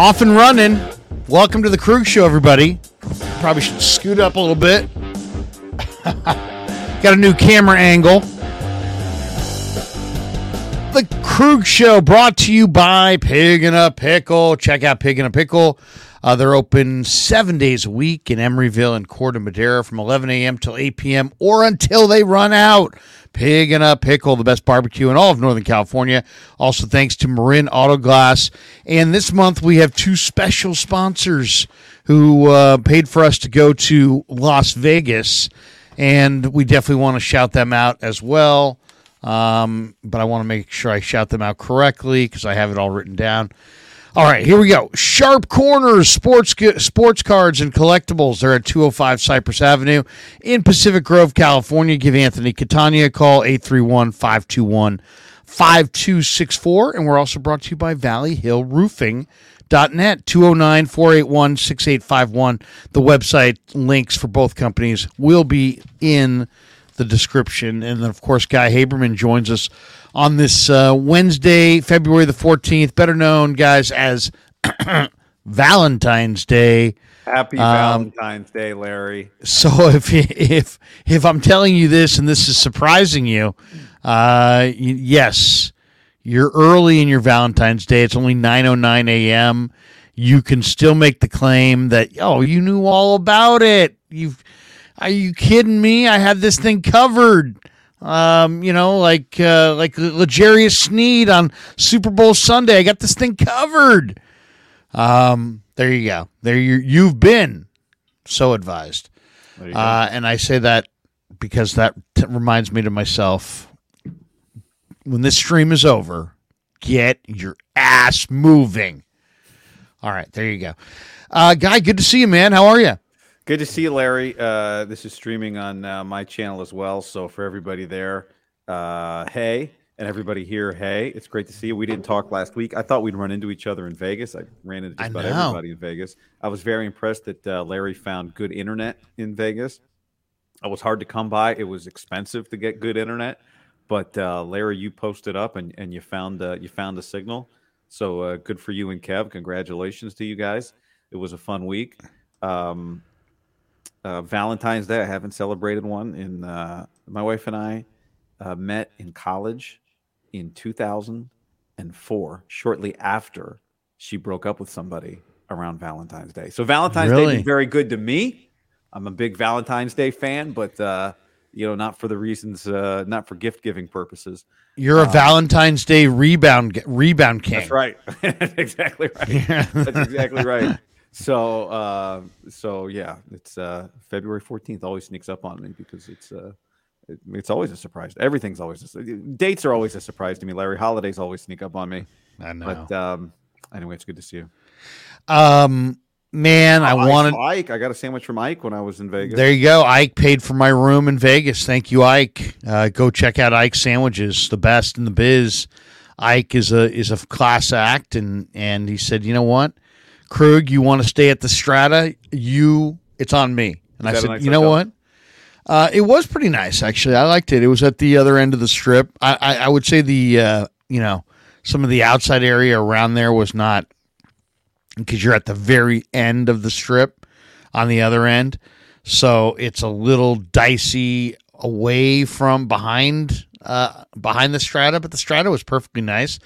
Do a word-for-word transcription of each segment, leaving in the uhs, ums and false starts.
Off and running. Welcome to the Krueg Show, everybody. Probably should scoot up a little bit. Got a new camera angle. The Krueg Show brought to you by Pig and a Pickle. Check out Pig and a Pickle. Uh, they're open seven days a week in Emeryville and Corte Madera from eleven a.m. till eight p.m. or until they run out. Pig and a Pickle, the best barbecue in all of Northern California. Also thanks to Marin Auto Glass. And this month we have two special sponsors who uh, paid for us to go to Las Vegas. And we definitely want to shout them out as well. Um, but I want to make sure I shout them out correctly because I have it all written down. All right, here we go. Sharp Corners, sports sports cards and collectibles. They're at two oh five Cypress Avenue in Pacific Grove, California. Give Anthony Catania a call, eight three one, five two one, five two six four. And we're also brought to you by Valley Hill Roofing. .net, two oh nine, four eight one, six eight five one. The website links for both companies will be in the description. And then, of course, Guy Haberman joins us on this uh, Wednesday, February the fourteenth, better known, guys, as Valentine's Day. Happy um, Valentine's Day, Larry. So if if if I'm telling you this and this is surprising you, uh, yes, you're early in your Valentine's Day. It's only nine oh nine a.m. You can still make the claim that, oh, you knew all about it. You've, are you kidding me? I had this thing covered. Um, you know, like uh, like L'Jarius Sneed on Super Bowl Sunday. I got this thing covered. Um, there you go. There you you've been so advised. Uh, and I say that because that t- reminds me to myself. When this stream is over, get your ass moving. All right, there you go. Uh, Guy, good to see you, man. How are you? Good to see you, Larry. Uh, this is streaming on uh, my channel as well. So for everybody there, uh, hey, and everybody here, hey, it's great to see you. We didn't talk last week. I thought we'd run into each other in Vegas. I ran into just about everybody in Vegas. I was very impressed that uh, Larry found good internet in Vegas. It was hard to come by. It was expensive to get good internet. But uh, Larry, you posted up and, and you found uh, you found the signal. So uh, good for you and Kev. Congratulations to you guys. It was a fun week. Um, Uh, Valentine's Day, I haven't celebrated one. In uh, my wife and I uh, met in college in two thousand four, shortly after she broke up with somebody around Valentine's Day. So Valentine's really? Day is very good to me. I'm a big Valentine's Day fan, but uh, you know, not for the reasons, uh, not for gift giving purposes. You're a um, Valentine's Day rebound rebound king. That's right. That's exactly right. Yeah. That's exactly right. So, uh, so yeah, it's uh, February fourteenth always sneaks up on me because it's uh, it, it's always a surprise. Everything's always a, dates are always a surprise to me, Larry. Holidays always sneak up on me. I know. But um, anyway, it's good to see you. Um, man, I, I wanted Ike. I got a sandwich from Ike when I was in Vegas. There you go. Ike paid for my room in Vegas. Thank you, Ike. Uh, go check out Ike's sandwiches, the best in the biz. Ike is a is a class act, and and he said, you know what? Krueg, you want to stay at the Strata? You, it's on me. And I said, nice you know hotel? What? Uh, it was pretty nice, actually. I liked it. It was at the other end of the strip. I, I, I would say the, uh, you know, some of the outside area around there was not, because you're at the very end of the strip on the other end. So it's a little dicey away from behind uh, behind the Strata, but the Strata was perfectly nice.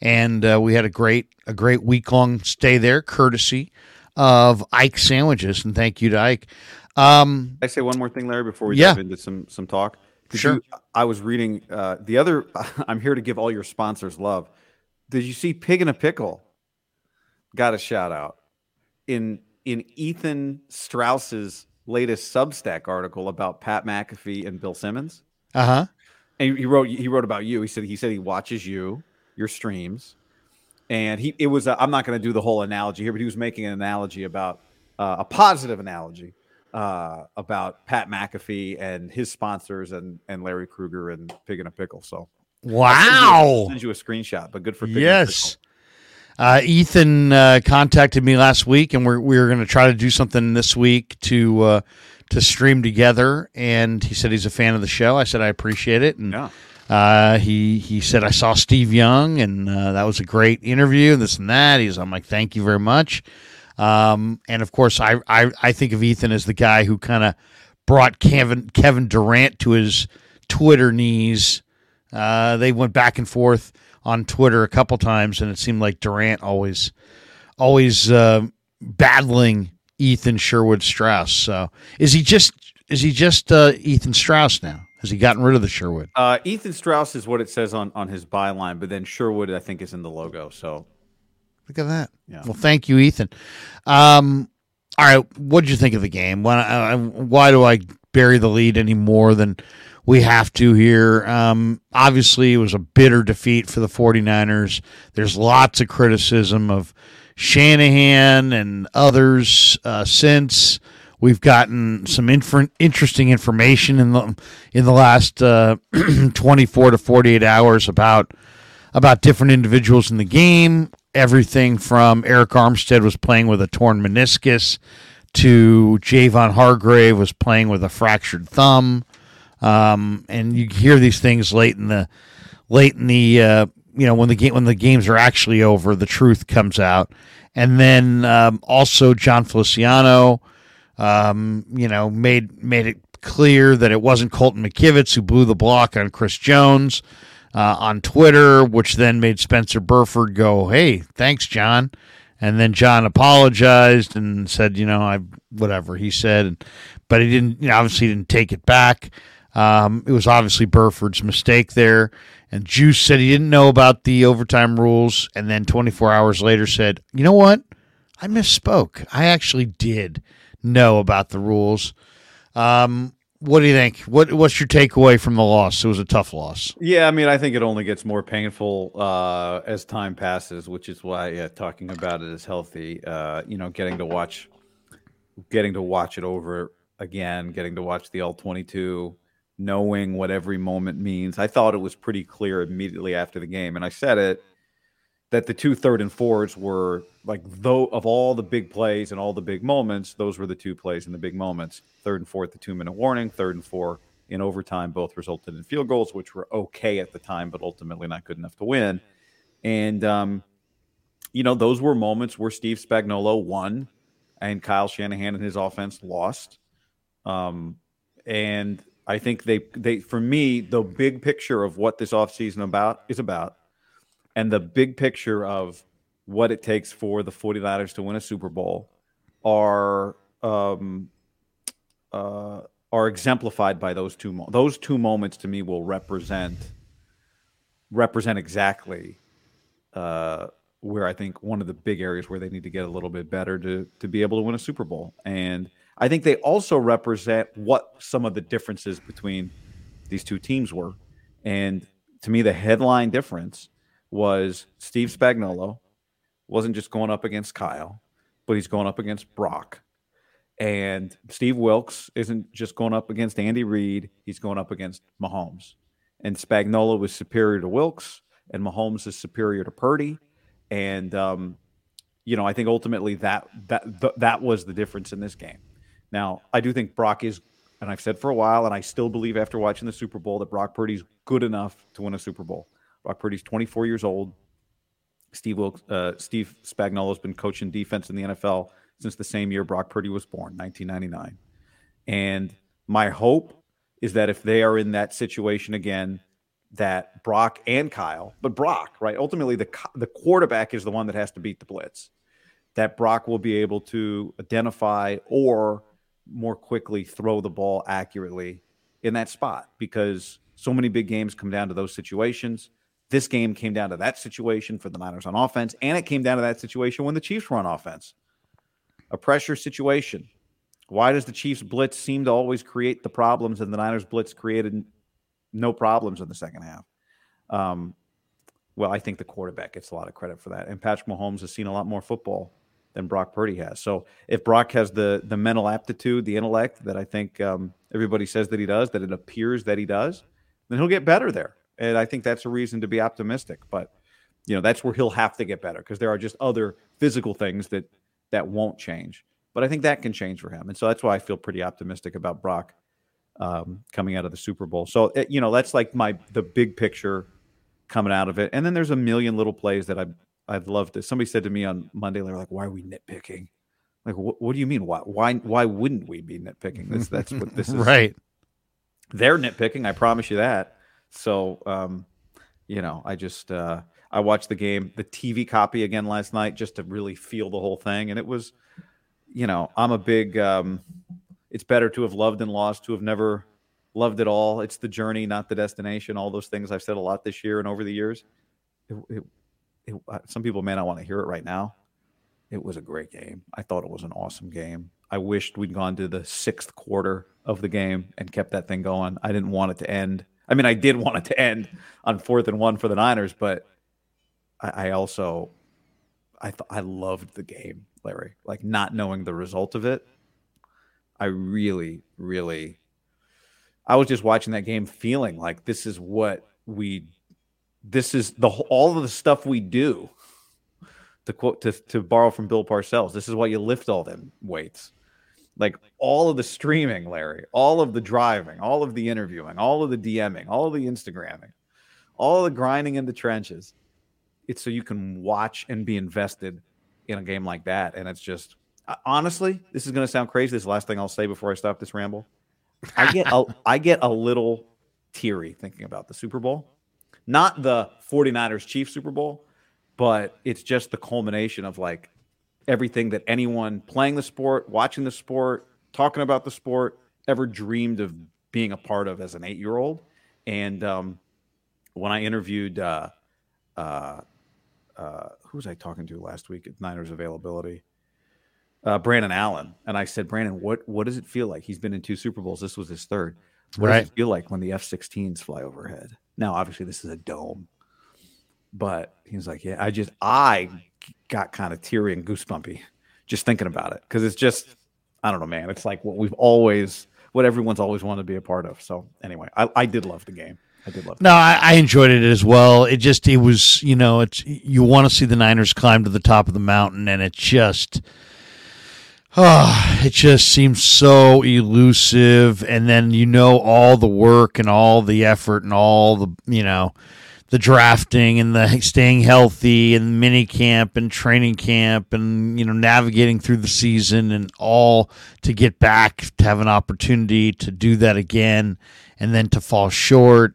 And uh, we had a great a great week-long stay there, courtesy of Ike's Sandwiches, and thank you to Ike. Um, I say one more thing, Larry, before we yeah. dive into some some talk. Did sure. You, I was reading uh, the other – I'm here to give all your sponsors love. Did you see Pig and a Pickle? Got a shout-out. In, in Ethan Strauss's latest Substack article about Pat McAfee and Bill Simmons. Uh-huh. And he wrote he wrote about you. He said he said he watches you, your streams, and he it was a, I'm not going to do the whole analogy here, but he was making an analogy about uh, a positive analogy uh, about Pat McAfee and his sponsors and and Larry Krueger and Pig in a Pickle. So wow, I'll send you a, I'll send you a screenshot. But good for Pig yes. In a Pickle. Uh, Ethan uh, contacted me last week, and we're we're going to try to do something this week to. Uh, to stream together, and he said he's a fan of the show. I said I appreciate it, and yeah. Uh, he he said, I saw Steve Young, and uh, that was a great interview, and this and that. He's, I'm like, thank you very much. Um, and, of course, I, I, I think of Ethan as the guy who kind of brought Kevin, Kevin Durant to his Twitter knees. Uh, they went back and forth on Twitter a couple times, and it seemed like Durant always always uh, battling Ethan Sherwood Strauss. So is he just is he just uh, Ethan Strauss now? Has he gotten rid of the Sherwood? Uh, Ethan Strauss is what it says on, on his byline, but then Sherwood, I think, is in the logo. So look at that. Yeah. Well, thank you, Ethan. Um, all right, what did you think of the game? Why, uh, why do I bury the lead any more than we have to here? Um, obviously, it was a bitter defeat for the 49ers. There's lots of criticism of Shanahan and others uh, since. We've gotten some infer- interesting information in the in the last uh, twenty-four to forty-eight hours about about different individuals in the game. Everything from Eric Armstead was playing with a torn meniscus to Javon Hargrave was playing with a fractured thumb, um, and you hear these things late in the late in the uh, you know when the game when the games are actually over, the truth comes out, and then um, also John Feliciano. Um, you know, made made it clear that it wasn't Colton McKivitz who blew the block on Chris Jones uh, on Twitter, which then made Spencer Burford go, "Hey, thanks, John," and then John apologized and said, "You know, I whatever he said," but he didn't. You know, obviously, he didn't take it back. Um, it was obviously Burford's mistake there. And Juice said he didn't know about the overtime rules, and then twenty-four hours later said, "You know what? I misspoke. I actually did." Know about the rules. Um, what do you think? What What's your takeaway from the loss? It was a tough loss. Yeah, I mean, I think it only gets more painful uh, as time passes, which is why yeah, talking about it is healthy. Uh, you know, getting to watch, getting to watch it over again, getting to watch the all twenty-two, knowing what every moment means. I thought it was pretty clear immediately after the game, and I said it. That the two third and fours were like, though, of all the big plays and all the big moments, those were the two plays and the big moments. Third and four at the two minute warning, third and four in overtime, both resulted in field goals, which were okay at the time, but ultimately not good enough to win. And, um, you know, those were moments where Steve Spagnuolo won and Kyle Shanahan and his offense lost. Um, and I think they, they, for me, the big picture of what this offseason about is about. And the big picture of what it takes for the 49ers to win a Super Bowl are um, uh, are exemplified by those two. Mo- those two moments to me will represent represent exactly uh, where I think one of the big areas where they need to get a little bit better to to be able to win a Super Bowl. And I think they also represent what some of the differences between these two teams were. And to me, the headline difference. Was Steve Spagnuolo wasn't just going up against Kyle, but he's going up against Brock. And Steve Wilks isn't just going up against Andy Reid, he's going up against Mahomes. And Spagnuolo is superior to Wilks, and Mahomes is superior to Purdy. And, um, you know, I think ultimately that that th- that was the difference in this game. Now, I do think Brock is, and I've said for a while, and I still believe after watching the Super Bowl, that Brock Purdy's good enough to win a Super Bowl. Brock Purdy's twenty-four years old. Steve Wilks, uh, Steve Spagnuolo's been coaching defense in the N F L since the same year Brock Purdy was born, nineteen ninety-nine. And my hope is that if they are in that situation again, that Brock and Kyle, but Brock, right? Ultimately, the the quarterback is the one that has to beat the blitz. That Brock will be able to identify or more quickly throw the ball accurately in that spot because so many big games come down to those situations. This game came down to that situation for the Niners on offense, and it came down to that situation when the Chiefs were on offense. A pressure situation. Why does the Chiefs blitz seem to always create the problems, and the Niners blitz created no problems in the second half? Um, well, I think the quarterback gets a lot of credit for that, and Patrick Mahomes has seen a lot more football than Brock Purdy has. So if Brock has the the mental aptitude, the intellect that I think um, everybody says that he does, that it appears that he does, then he'll get better there. And I think that's a reason to be optimistic. But, you know, that's where he'll have to get better because there are just other physical things that that won't change. But I think that can change for him. And so that's why I feel pretty optimistic about Brock um, coming out of the Super Bowl. So, it, you know, that's like my the big picture coming out of it. And then there's a million little plays that I, I'd love to. Somebody said to me on Monday, they were like, why are we nitpicking? Like, wh- what do you mean? Why, why, why wouldn't we be nitpicking this? That's what this is. Right. They're nitpicking. I promise you that. So, um, you know, I just, uh, I watched the game, the T V copy again last night, just to really feel the whole thing. And it was, you know, I'm a big, um, it's better to have loved and lost, to have never loved at all. It's the journey, not the destination. All those things I've said a lot this year and over the years. It, it, it, some people may not want to hear it right now. It was a great game. I thought it was an awesome game. I wished we'd gone to the sixth quarter of the game and kept that thing going. I didn't want it to end. I mean, I did want it to end on fourth and one for the Niners, but I, I also, I th- I loved the game, Larry. Like, not knowing the result of it, I really, really, I was just watching that game feeling like this is what we, this is the all of the stuff we do. To quote, to to borrow from Bill Parcells, this is why you lift all them weights. Like, all of the streaming, Larry, all of the driving, all of the interviewing, all of the DMing, all of the Instagramming, all the grinding in the trenches. It's so you can watch and be invested in a game like that. And it's just, honestly, this is going to sound crazy. This is the last thing I'll say before I stop this ramble. I get a, I get a little teary thinking about the Super Bowl. Not the 49ers Chiefs Super Bowl, but it's just the culmination of, like, everything that anyone playing the sport, watching the sport, talking about the sport, ever dreamed of being a part of as an eight-year-old. And um, when I interviewed uh, uh, uh, who was I talking to last week at Niners Availability? Uh, Brandon Allen. And I said, Brandon, what what does it feel like? He's been in two Super Bowls. This was his third. What right. does it feel like when the F sixteens fly overhead? Now, obviously, this is a dome. But he was like, yeah, I just, I got kind of teary and goosebumpy just thinking about it. Because it's just, I don't know, man. It's like what we've always, what everyone's always wanted to be a part of. So anyway, I, I did love the game. I did love it. No, I, I enjoyed it as well. It just, it was, you know, it's, you want to see the Niners climb to the top of the mountain. And it just, oh, it just seems so elusive. And then, you know, all the work and all the effort and all the, you know, the drafting and the staying healthy and mini camp and training camp and, you know, navigating through the season and all to get back to have an opportunity to do that again and then to fall short.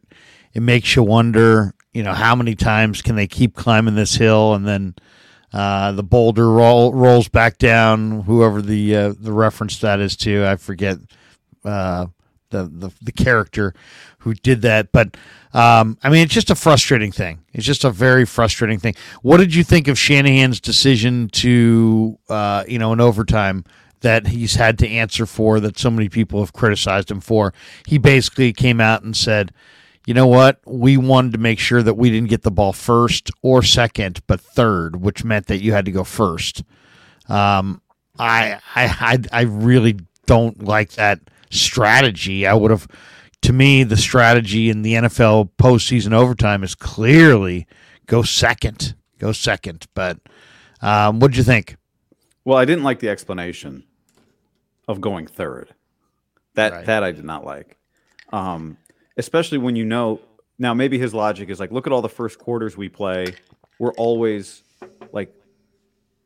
It makes you wonder, you know, how many times can they keep climbing this hill? And then uh, the boulder roll, rolls back down, whoever the uh, the reference that is to. I forget uh The, the the character who did that, but um, I mean, it's just a frustrating thing. It's just a very frustrating thing. What did you think of Shanahan's decision to, uh, you know, in overtime that he's had to answer for, that so many people have criticized him for? He basically came out and said, you know what, we wanted to make sure that we didn't get the ball first or second, but third, which meant that you had to go first. Um, I I I, I really don't like that strategy. I would have, to me, the strategy in the N F L postseason overtime is clearly go second, go second. But um, what did you think? Well, I didn't like the explanation of going third. That right. that I did not like, um, especially when, you know, now maybe his logic is like, look at all the first quarters we play. We're always like,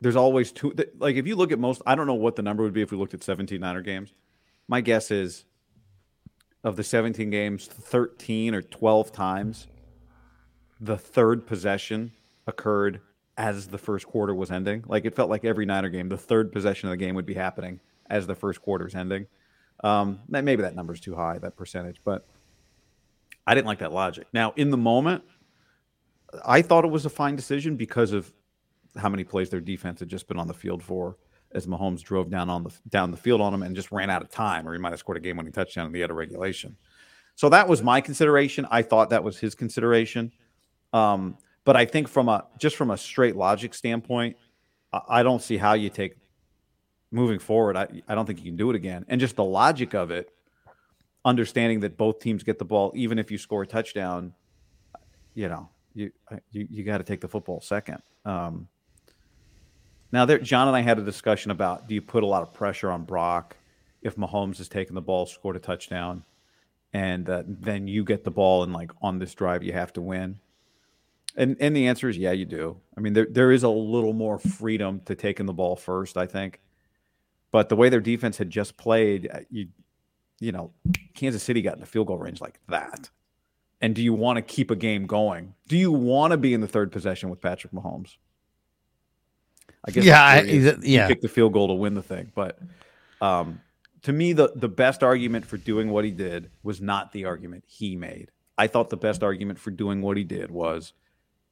there's always two. Like, if you look at most, I don't know what the number would be if we looked at seventeen Niner games. My guess is of the seventeen games, thirteen or twelve times the third possession occurred as the first quarter was ending. Like, it felt like every Niner game, the third possession of the game would be happening as the first quarter is ending. Um, maybe that number's too high, that percentage, but I didn't like that logic. Now, in the moment, I thought it was a fine decision because of how many plays their defense had just been on the field for, as Mahomes drove down on the down the field on him and just ran out of time, or he might have scored a game-winning touchdown in the end of regulation. So that was my consideration. I thought that was his consideration. Um, but I think from a just from a straight logic standpoint, I, I don't see how you take moving forward. I, I don't think you can do it again. And just the logic of it, understanding that both teams get the ball, even if you score a touchdown, you know, you you, you got to take the football second. Um, Now, there, John and I had a discussion about, do you put a lot of pressure on Brock if Mahomes has taken the ball, scored a touchdown? and uh, then you get the ball and like on this drive you have to win? And and the answer is yeah, you do. I mean, there there is a little more freedom to taking the ball first, I think. But the way their defense had just played, you you know, Kansas City got in the field goal range like that. And do you want to keep a game going? Do you want to be in the third possession with Patrick Mahomes? I guess yeah, I, yeah. You kick the field goal to win the thing. But um, to me, the, the best argument for doing what he did was not the argument he made. I thought the best argument for doing what he did was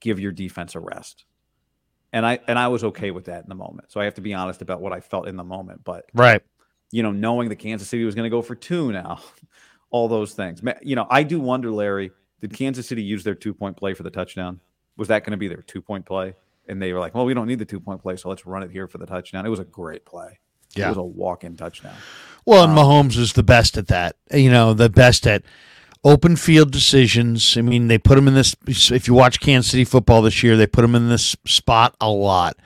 give your defense a rest. And I and I was okay with that in the moment. So I have to be honest about what I felt in the moment. But right, you know, knowing that Kansas City was going to go for two now, all those things. You know, I do wonder, Larry, did Kansas City use their two-point play for the touchdown? Was that going to be their two-point play? And they were like, well, we don't need the two-point play, so let's run it here for the touchdown. It was a great play. Yeah. It was a walk-in touchdown. Well, and um, Mahomes is the best at that. You know, the best at open field decisions. I mean, they put him in this – if you watch Kansas City football this year, they put him in this spot a lot.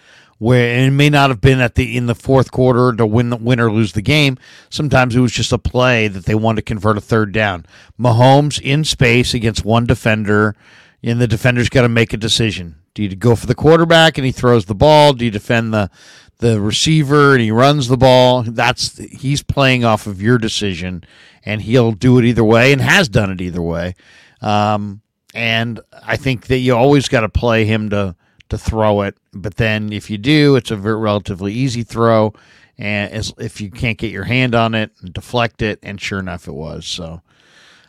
Where and it may not have been at the in the fourth quarter to win, the, win or lose the game. Sometimes it was just a play that they wanted to convert a third down. Mahomes in space against one defender, and the defender's got to make a decision. Do you go for the quarterback and he throws the ball? Do you defend the the receiver and he runs the ball? That's he's playing off of your decision, and he'll do it either way and has done it either way. Um, and I think that you always got to play him to – to throw it, but then if you do, it's a relatively easy throw, and as if you can't get your hand on it and deflect it, and sure enough, it was. So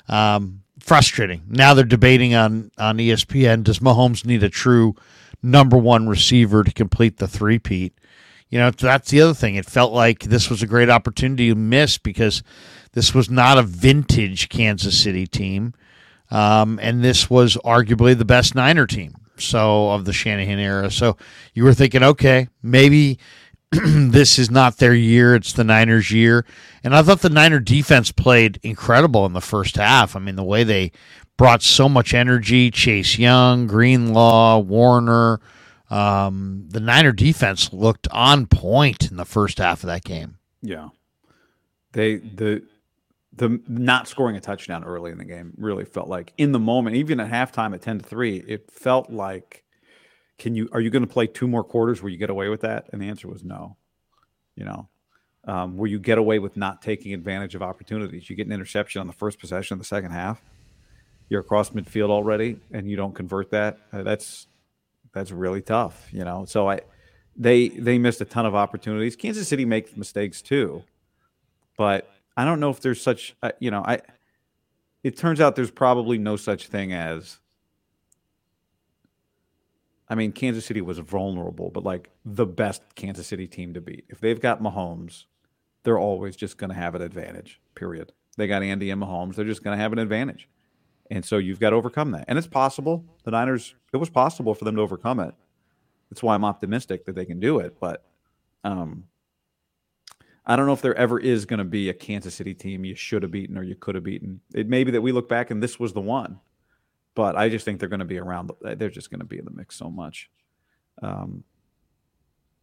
um, frustrating. Now they're debating on on E S P N. Does Mahomes need a true number one receiver to complete the three-peat? You know, that's the other thing. It felt like this was a great opportunity to miss because this was not a vintage Kansas City team, um, and this was arguably the best Niner team. So of the Shanahan era. So you were thinking, okay, maybe this is not their year. It's the Niners' year. And I thought the Niner defense played incredible in the first half. I mean, the way they brought so much energy, Chase Young, Greenlaw, Warner, um, the Niner defense looked on point in the first half of that game. Yeah. They, the, the not scoring a touchdown early in the game really felt like in the moment, even at halftime at ten to three, it felt like, can you, are you going to play two more quarters where you get away with that? And the answer was no, you know, um, where you get away with not taking advantage of opportunities. You get an interception on the first possession of the second half, you're across midfield already, and you don't convert that. Uh, that's, that's really tough, you know? So I, they, they missed a ton of opportunities. Kansas City makes mistakes too, but I don't know if there's such, uh, you know, I. It turns out there's probably no such thing as, I mean, Kansas City was vulnerable, but like the best Kansas City team to beat. If they've got Mahomes, they're always just going to have an advantage, period. They got Andy and Mahomes, they're just going to have an advantage. And so you've got to overcome that. And it's possible. The Niners, it was possible for them to overcome it. That's why I'm optimistic that they can do it. But, um, I don't know if there ever is going to be a Kansas City team you should have beaten or you could have beaten. It may be that we look back and this was the one, but I just think they're going to be around. They're just going to be in the mix so much um,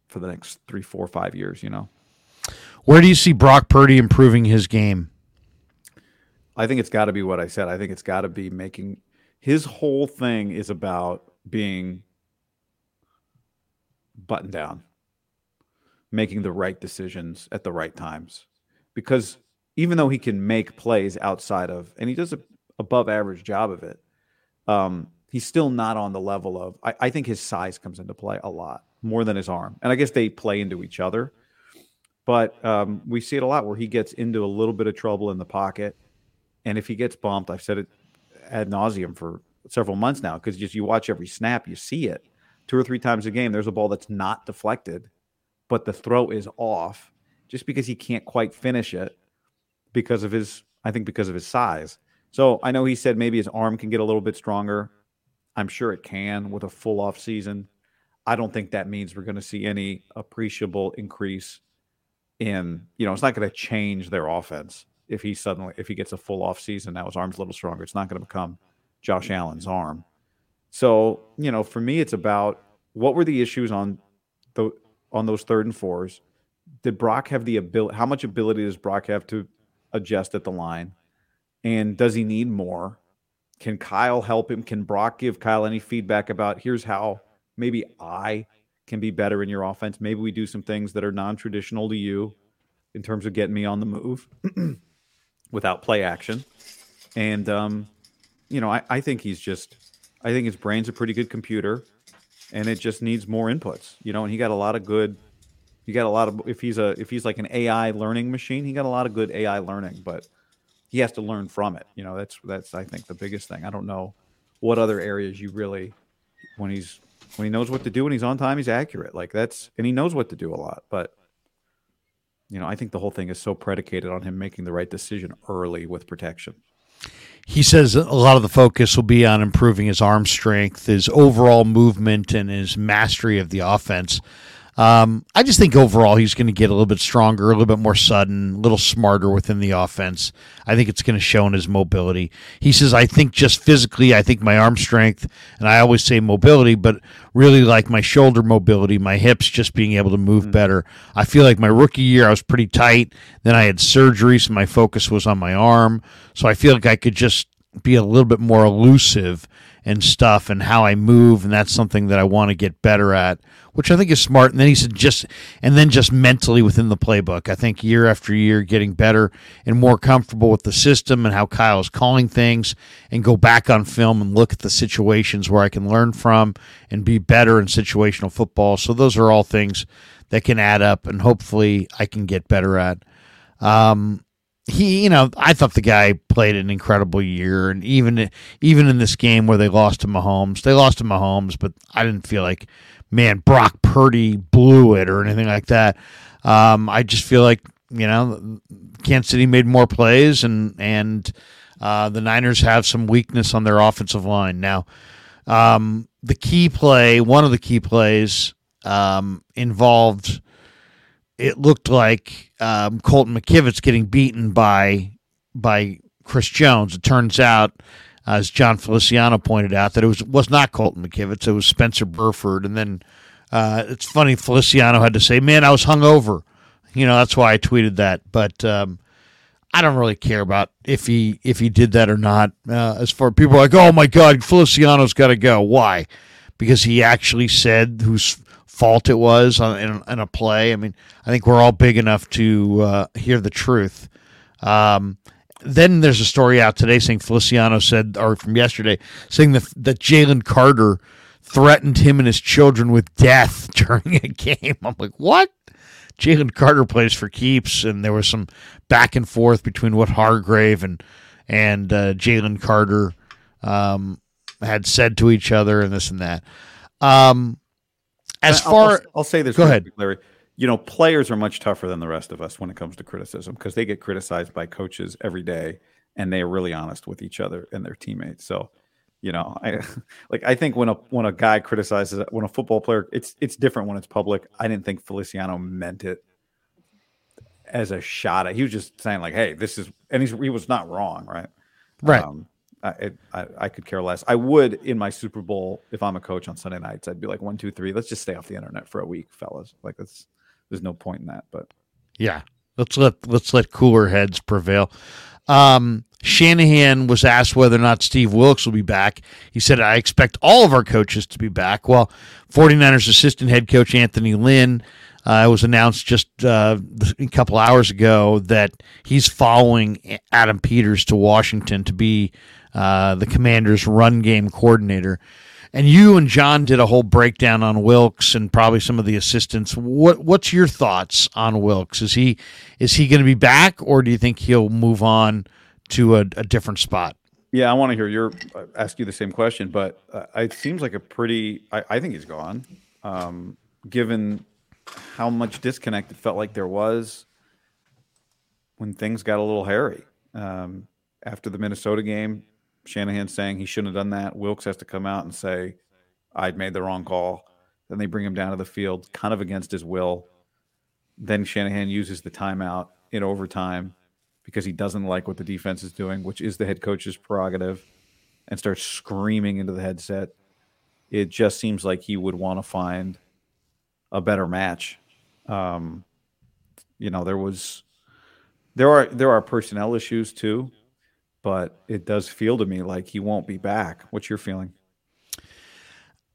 for the next three, four, five years, you know. Where do you see Brock Purdy improving his game? I think it's got to be what I said. I think it's got to be making – his whole thing is about being buttoned down. Making the right decisions at the right times. Because even though he can make plays outside of, and he does an above average job of it, um, he's still not on the level of, I, I think his size comes into play a lot, more than his arm. And I guess they play into each other. But um, we see it a lot where he gets into a little bit of trouble in the pocket. And if he gets bumped, I've said it ad nauseum for several months now, because just you watch every snap, you see it. Two or three times a game, there's a ball that's not deflected, but the throw is off just because he can't quite finish it because of his, I think because of his size. So I know he said maybe his arm can get a little bit stronger. I'm sure it can with a full off season. I don't think that means we're going to see any appreciable increase in, you know, it's not going to change their offense. If he suddenly, if he gets a full off season, now his arm's a little stronger. It's not going to become Josh Allen's arm. So, you know, for me, it's about what were the issues on the, on those third and fours. Did Brock have the ability? How much ability does Brock have to adjust at the line? And does he need more? Can Kyle help him? Can Brock give Kyle any feedback about here's how maybe I can be better in your offense? Maybe we do some things that are non-traditional to you in terms of getting me on the move without play action. And, um, you know, I, I think he's just, I think his brain's a pretty good computer and it just needs more inputs, you know, and he got a lot of good, he got a lot of, if he's a, if he's like an A I learning machine, he got a lot of good A I learning, but he has to learn from it. You know, that's, that's, I think the biggest thing. I don't know what other areas you really, when he's, when he knows what to do and he's on time, he's accurate. Like that's, and he knows what to do a lot, but you know, I think the whole thing is so predicated on him making the right decision early with protection. He says a lot of the focus will be on improving his arm strength, his overall movement, and his mastery of the offense. Um, I just think overall he's going to get a little bit stronger, a little bit more sudden, a little smarter within the offense. I think it's going to show in his mobility. He says, I think just physically, I think my arm strength, and I always say mobility, but really like my shoulder mobility, my hips just being able to move mm-hmm. better. I feel like my rookie year I was pretty tight. Then I had surgery, so my focus was on my arm. So I feel like I could just be a little bit more elusive and stuff and how I move. And that's something that I want to get better at, which I think is smart. And then he said, just, and then just mentally within the playbook, I think year after year, getting better and more comfortable with the system and how Kyle is calling things and go back on film and look at the situations where I can learn from and be better in situational football. So those are all things that can add up and hopefully I can get better at. Um, He, you know, I thought the guy played an incredible year, and even even in this game where they lost to Mahomes, they lost to Mahomes, but I didn't feel like, man, Brock Purdy blew it or anything like that. Um, I just feel like, you know, Kansas City made more plays, and and uh, the Niners have some weakness on their offensive line. Now, um, the key play, one of the key plays um, involved, it looked like um, Colton McKivitz getting beaten by by Chris Jones. It turns out, as John Feliciano pointed out, that it was was not Colton McKivitz. It was Spencer Burford. And then uh, it's funny, Feliciano had to say, man, I was hungover. You know, that's why I tweeted that. But um, I don't really care about if he if he did that or not. Uh, as far people are like, oh, my God, Feliciano's got to go. Why? Because he actually said who's – fault it was on in a play. I mean, I think we're all big enough to uh, hear the truth. Um, then there's a story out today saying Feliciano said, or from yesterday, saying that, that Jalen Carter threatened him and his children with death during a game. I'm like, what? Jalen Carter plays for keeps, and there was some back and forth between what Hargrave and and uh, Jalen Carter um, had said to each other, and this and that. Um, As far, I'll, I'll say this. Go ahead, Larry. You know, players are much tougher than the rest of us when it comes to criticism because they get criticized by coaches every day, and they are really honest with each other and their teammates. So, you know, I like I think when a when a guy criticizes when a football player, it's it's different when it's public. I didn't think Feliciano meant it as a shot at. He was just saying like, "Hey, this is," and he's, he was not wrong, right? Right. Um, I, it, I I could care less. I would in my Super Bowl if I'm a coach on Sunday nights. I'd be like one, two, three. Let's just stay off the internet for a week, fellas. Like that's there's no point in that. But yeah, let's let let's let cooler heads prevail. Um, Shanahan was asked whether or not Steve Wilks will be back. He said, "I expect all of our coaches to be back." Well, 49ers assistant head coach Anthony Lynn. Uh, it was announced just uh, a couple hours ago that he's following Adam Peters to Washington to be uh, the Commanders' run game coordinator. And you and John did a whole breakdown on Wilks and probably some of the assistants. What What's your thoughts on Wilks? Is he is he going to be back, or do you think he'll move on to a, a different spot? Yeah, I want to hear your ask you the same question, but uh, it seems like a pretty. I, I think he's gone, um, given how much disconnect it felt like there was when things got a little hairy. Um, after the Minnesota game, Shanahan saying he shouldn't have done that. Wilks has to come out and say, I'd made the wrong call. Then they bring him down to the field, kind of against his will. Then Shanahan uses the timeout in overtime because he doesn't like what the defense is doing, which is the head coach's prerogative, and starts screaming into the headset. It just seems like he would want to find a better match. Um, you know, there was, there are, there are personnel issues too. but it does feel to me like he won't be back. What's your feeling?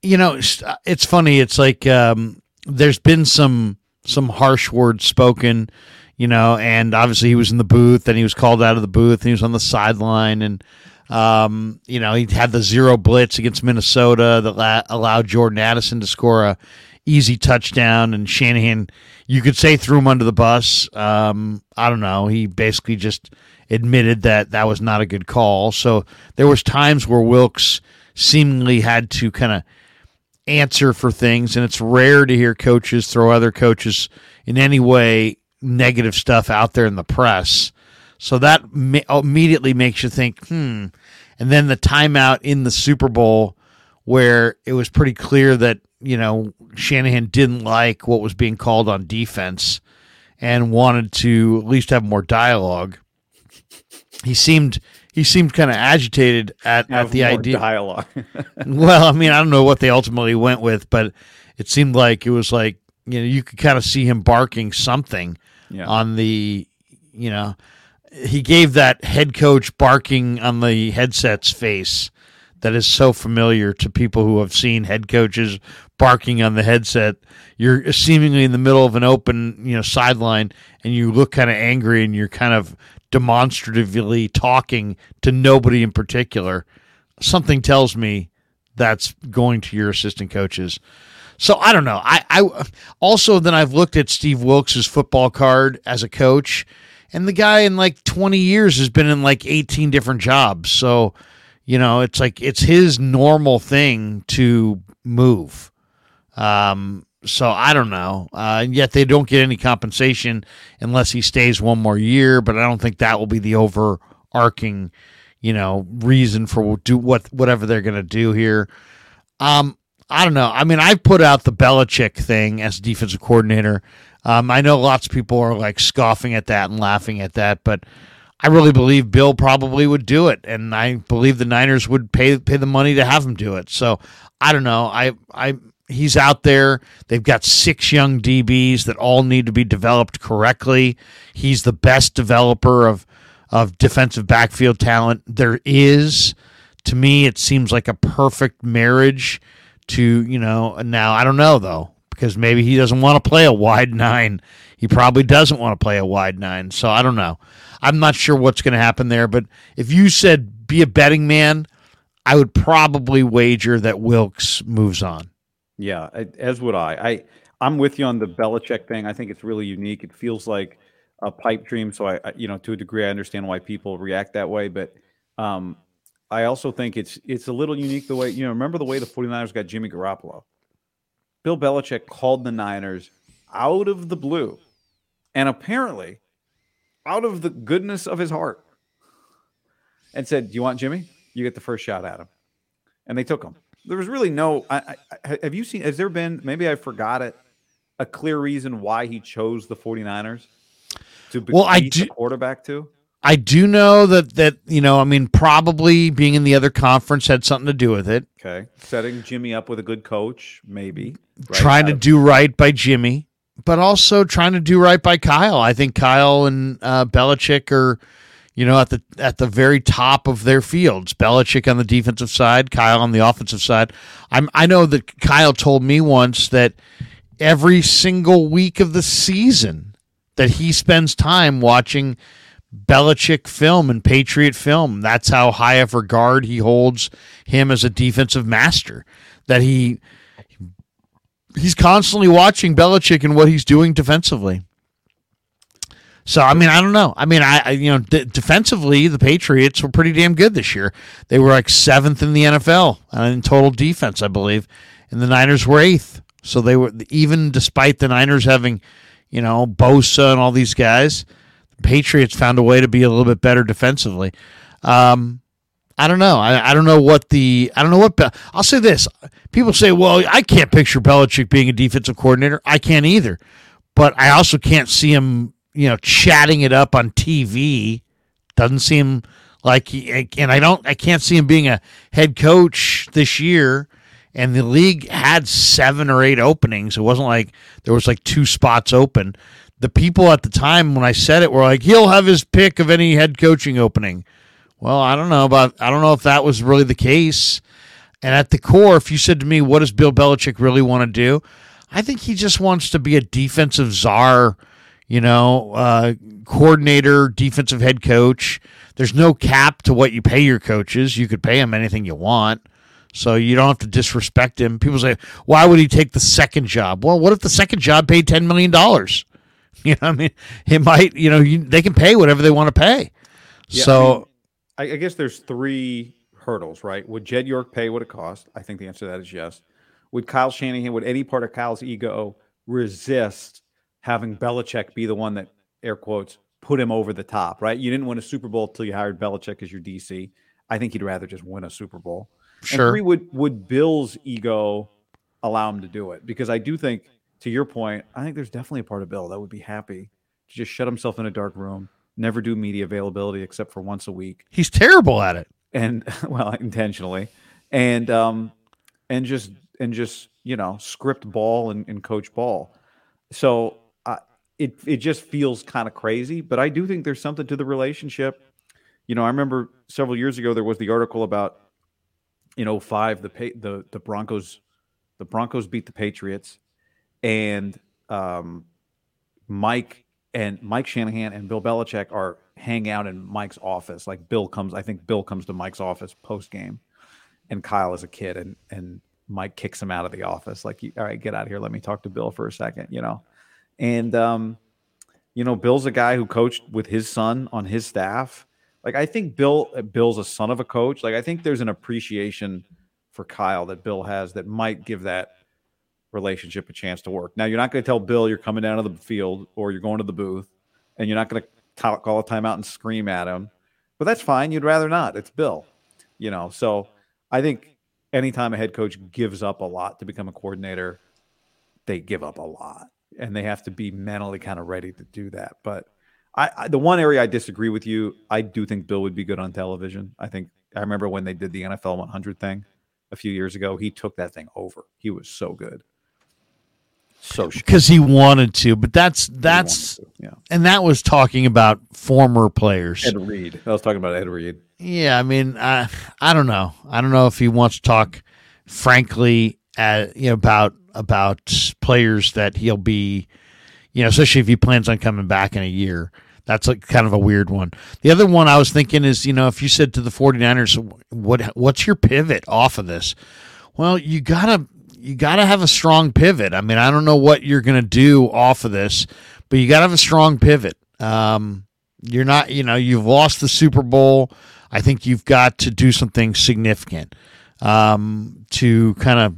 You know, it's funny. It's like um, there's been some some harsh words spoken, you know, and obviously he was in the booth and he was called out of the booth and he was on the sideline and, um, you know, he had the zero blitz against Minnesota that la- allowed Jordan Addison to score a easy touchdown, and Shanahan, you could say, threw him under the bus. Um, I don't know. He basically just admitted that that was not a good call. So there was times where Wilks seemingly had to kind of answer for things, and it's rare to hear coaches throw other coaches in any way negative stuff out there in the press. So that immediately makes you think, hmm. And then the timeout in the Super Bowl where it was pretty clear that, you know, Shanahan didn't like what was being called on defense and wanted to at least have more dialogue. He seemed he seemed kind of agitated at, at the idea. Dialogue. Well, I mean, I don't know what they ultimately went with, but it seemed like it was like, you know, you could kind of see him barking something yeah. on the, you know, he gave that head coach barking on the headset's face that is so familiar to people who have seen head coaches barking on the headset. You're seemingly in the middle of an open, you know, sideline, and you look kind of angry, and you're kind of demonstratively talking to nobody in particular. Something tells me that's going to your assistant coaches. So I don't know. I, I also then I've looked at Steve Wilks' football card as a coach, and the guy in like twenty years has been in like eighteen different jobs. So, you know, it's like it's his normal thing to move. Um, so I don't know. Uh, yet they don't get any compensation unless he stays one more year. But I don't think that will be the overarching, you know, reason for do what whatever they're going to do here. Um, I don't know. I mean, I've put out the Belichick thing as defensive coordinator. Um, I know lots of people are like scoffing at that and laughing at that, but I really believe Bill probably would do it, and I believe the Niners would pay pay the money to have him do it. So I don't know. I I he's out there. They've got six young D Bs that all need to be developed correctly. He's the best developer of of defensive backfield talent there is. To me, it seems like a perfect marriage to, you know, now I don't know though, because maybe he doesn't want to play a wide nine. He probably doesn't want to play a wide nine. So I don't know. I'm not sure what's going to happen there, but if you said be a betting man, I would probably wager that Wilks moves on. Yeah, as would I. I I'm with you on the Belichick thing. I think it's really unique. It feels like a pipe dream. So I, I you know, to a degree, I understand why people react that way. But um, I also think it's it's a little unique the way, you know, remember the way the 49ers got Jimmy Garoppolo. Bill Belichick called the Niners out of the blue, and apparently out of the goodness of his heart, and said, do you want Jimmy? You get the first shot at him. And they took him. There was really no, I, I, have you seen, has there been, maybe I forgot it, a clear reason why he chose the 49ers to be well, I do, the quarterback to? I do know that, that, you know, I mean, probably being in the other conference had something to do with it. Okay. Setting Jimmy up with a good coach, maybe. Right? Trying to do right by Jimmy. But also trying to do right by Kyle. I think Kyle and uh, Belichick are, you know, at the at the very top of their fields. Belichick on the defensive side, Kyle on the offensive side. I'm I know that Kyle told me once that every single week of the season that he spends time watching Belichick film and Patriot film. That's how high of regard he holds him as a defensive master. That he. He's constantly watching Belichick and what he's doing defensively. So, I mean, I don't know. I mean, I, I you know, d- defensively, the Patriots were pretty damn good this year. They were like seventh in the N F L in total defense, I believe, and the Niners were eighth. So they were, even despite the Niners having, you know, Bosa and all these guys, the Patriots found a way to be a little bit better defensively. Um, I don't know. I, I don't know what the I don't know what I'll say this. People say, "Well, I can't picture Belichick being a defensive coordinator." I can't either, but I also can't see him, you know, chatting it up on T V. Doesn't seem like he, and I don't. I can't see him being a head coach this year. And the league had seven or eight openings. It wasn't like there was like two spots open. The people at the time when I said it were like, "He'll have his pick of any head coaching opening." Well, I don't know about I don't know if that was really the case. And at the core, if you said to me, what does Bill Belichick really want to do? I think he just wants to be a defensive czar, you know, uh, coordinator, defensive head coach. There's no cap to what you pay your coaches. You could pay them anything you want. So you don't have to disrespect him. People say, why would he take the second job? Well, what if the second job paid ten million dollars? You know what I mean? It might, you know, you, they can pay whatever they want to pay. Yeah, so I, mean, I, I guess there's three hurdles, right? Would Jed York pay what it cost? I think the answer to that is yes. Would Kyle Shanahan, would any part of Kyle's ego resist having Belichick be the one that, air quotes, put him over the top, right? You didn't win a Super Bowl till you hired Belichick as your D C. I think he'd rather just win a Super Bowl. Sure. And three, would, would Bill's ego allow him to do it? Because I do think, to your point, I think there's definitely a part of Bill that would be happy to just shut himself in a dark room, never do media availability except for once a week. He's terrible at it. And, well, intentionally. And um, and just, and just you know, script ball and, and coach ball. So uh, it it just feels kind of crazy. But I do think there's something to the relationship. You know, I remember several years ago there was the article about, in oh five, the the the Broncos, the Broncos beat the Patriots, and um, Mike and Mike Shanahan and Bill Belichick are hang out in Mike's office. Like Bill comes, I think Bill comes to Mike's office post game, and Kyle is a kid, and and Mike kicks him out of the office. Like, all right, get out of here. Let me talk to Bill for a second, you know. And um, you know, Bill's a guy who coached with his son on his staff. Like, I think Bill Bill's a son of a coach. Like, I think there's an appreciation for Kyle that Bill has that might give that relationship a chance to work. Now, you're not going to tell Bill you're coming down to the field or you're going to the booth, and you're not going to call a timeout and scream at him. But that's fine. You'd rather not. It's Bill, you know. So I think anytime a head coach gives up a lot to become a coordinator, they give up a lot, and they have to be mentally kind of ready to do that. But I, I, the one area I disagree with you, I do think Bill would be good on television. I think I remember when they did the N F L one hundred thing a few years ago, he took that thing over. He was so good. So because he wanted to, but that's, that's, yeah. And that was talking about former players. Ed Reed. I was talking about Ed Reed. Yeah. I mean, I, I don't know. I don't know if he wants to talk frankly at, you know, about, about players that he'll be, you know, especially if he plans on coming back in a year. That's like kind of a weird one. The other one I was thinking is, you know, if you said to the 49ers, what what's your pivot off of this? Well, you gotta you gotta have a strong pivot. I mean, I don't know what you're gonna do off of this, but you gotta have a strong pivot. Um, you're not, you know, you've lost the Super Bowl. I think you've got to do something significant um, to kind of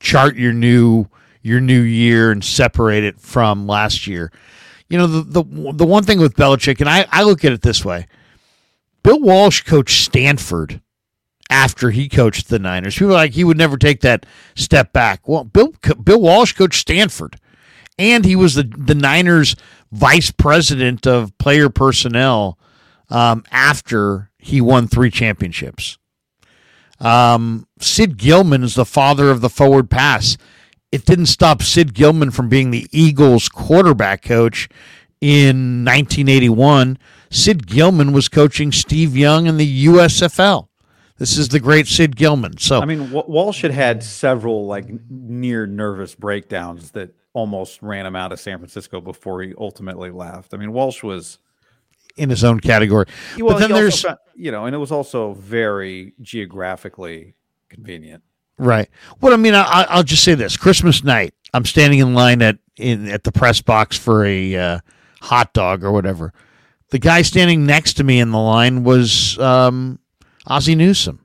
chart your new your new year and separate it from last year. You know, the, the the one thing with Belichick, and I, I look at it this way, Bill Walsh coached Stanford after he coached the Niners. People are like, he would never take that step back. Well, Bill Bill Walsh coached Stanford, and he was the, the Niners vice president of player personnel um, after he won three championships. Um, Sid Gilman is the father of the forward pass. It didn't stop Sid Gilman from being the Eagles quarterback coach in nineteen eighty-one. Sid Gilman was coaching Steve Young in the U S F L. This is the great Sid Gilman. So I mean, Walsh had had several like near nervous breakdowns that almost ran him out of San Francisco before he ultimately left. I mean, Walsh was in his own category. Well, but then there's found, you know, and it was also very geographically convenient. Right. Well, I mean, I, I'll just say this. Christmas night, I'm standing in line at in at the press box for a uh, hot dog or whatever. The guy standing next to me in the line was um, Ozzie Newsome.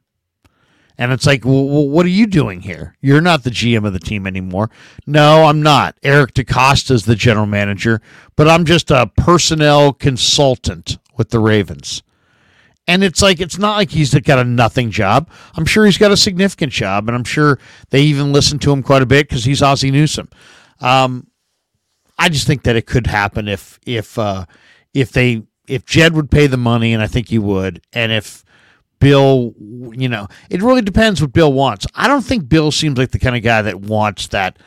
And it's like, well, well, what are you doing here? You're not the G M of the team anymore. No, I'm not. Eric DaCosta is the general manager, but I'm just a personnel consultant with the Ravens. And it's like, it's not like he's got a nothing job. I'm sure he's got a significant job, and I'm sure they even listen to him quite a bit because he's Ozzie Newsome. Um, I just think that it could happen if if uh, if they if Jed would pay the money, and I think he would, and if Bill, you know, it really depends what Bill wants. I don't think Bill seems like the kind of guy that wants that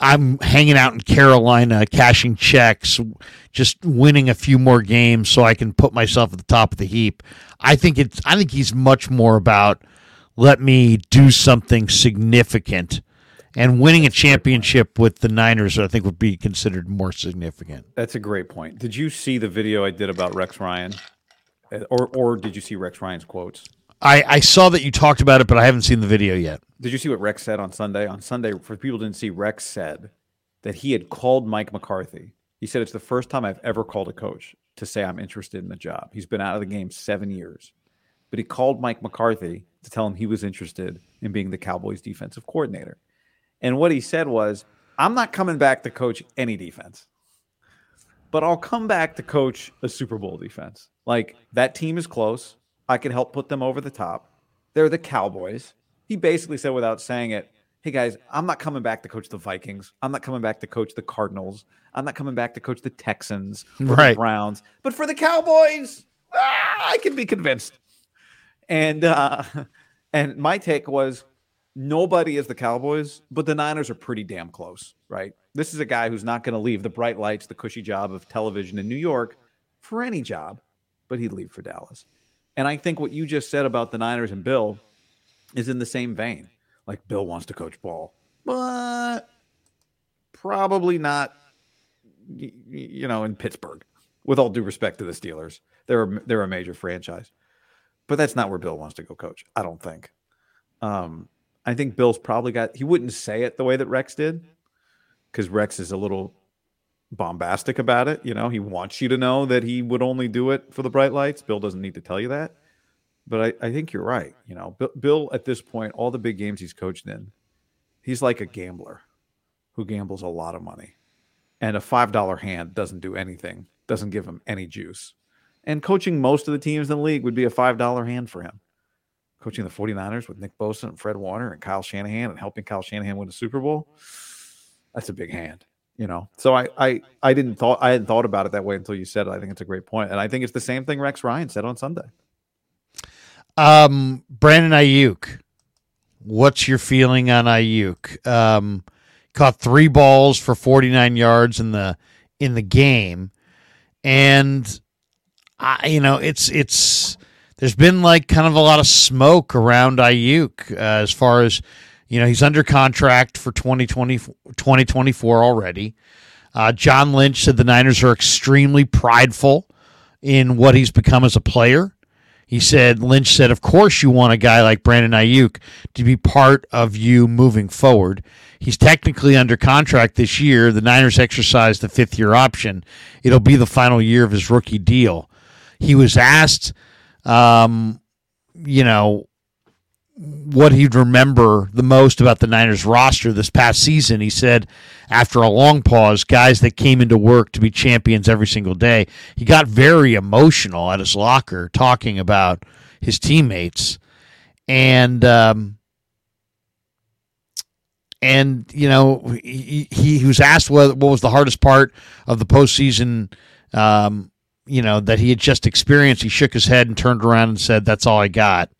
I'm hanging out in Carolina, cashing checks, just winning a few more games so I can put myself at the top of the heap. I think it's, I think he's much more about let me do something significant, and winning a championship with the Niners, I think, would be considered more significant. That's a great point. Did you see the video I did about Rex Ryan, or or did you see Rex Ryan's quotes? I, I saw that you talked about it, but I haven't seen the video yet. Did you see what Rex said on Sunday? On Sunday, for people who didn't see, Rex said that he had called Mike McCarthy. He said, it's the first time I've ever called a coach to say I'm interested in the job. He's been out of the game seven years. But he called Mike McCarthy to tell him he was interested in being the Cowboys defensive coordinator. And what he said was, I'm not coming back to coach any defense, but I'll come back to coach a Super Bowl defense. Like, that team is close. I can help put them over the top. They're the Cowboys. He basically said, without saying it, hey, guys, I'm not coming back to coach the Vikings. I'm not coming back to coach the Cardinals. I'm not coming back to coach the Texans or right. the Browns. But for the Cowboys, ah, I can be convinced. And uh, and my take was, nobody is the Cowboys, but the Niners are pretty damn close, right? This is a guy who's not going to leave the bright lights, the cushy job of television in New York for any job, but he'd leave for Dallas. And I think what you just said about the Niners and Bill is in the same vein. Like, Bill wants to coach ball, but probably not, you know, in Pittsburgh, with all due respect to the Steelers. They're a, they're a major franchise. But that's not where Bill wants to go coach, I don't think. Um, I think Bill's probably got – he wouldn't say it the way that Rex did, because Rex is a little bombastic about it. You know, he wants you to know that he would only do it for the bright lights. Bill doesn't need to tell you that. But I, I think you're right. You know, Bill, Bill, at this point, all the big games he's coached in, he's like a gambler who gambles a lot of money. And a five dollar hand doesn't do anything, doesn't give him any juice. And coaching most of the teams in the league would be a five dollar hand for him. Coaching the 49ers with Nick Bosa and Fred Warner and Kyle Shanahan and helping Kyle Shanahan win a Super Bowl, that's a big hand. You know, so I, I, I didn't thought I hadn't thought about it that way until you said it. I think it's a great point, and I think it's the same thing Rex Ryan said on Sunday. Um, Brandon Ayuk, what's your feeling on Ayuk? Um, caught three balls for forty-nine yards in the in the game, and I, you know, it's it's there's been like kind of a lot of smoke around Ayuk uh, as far as. You know, he's under contract for twenty twenty-four already. Uh, John Lynch said the Niners are extremely prideful in what he's become as a player. He said, Lynch said, of course you want a guy like Brandon Ayuk to be part of you moving forward. He's technically under contract this year. The Niners exercised the fifth-year option. It'll be the final year of his rookie deal. He was asked, um, you know, what he'd remember the most about the Niners roster this past season. He said, after a long pause, guys that came into work to be champions every single day. He got very emotional at his locker talking about his teammates. And, um, and you know, he, he, he was asked what, what was the hardest part of the postseason, um, you know, that he had just experienced. He shook his head and turned around and said, that's all I got.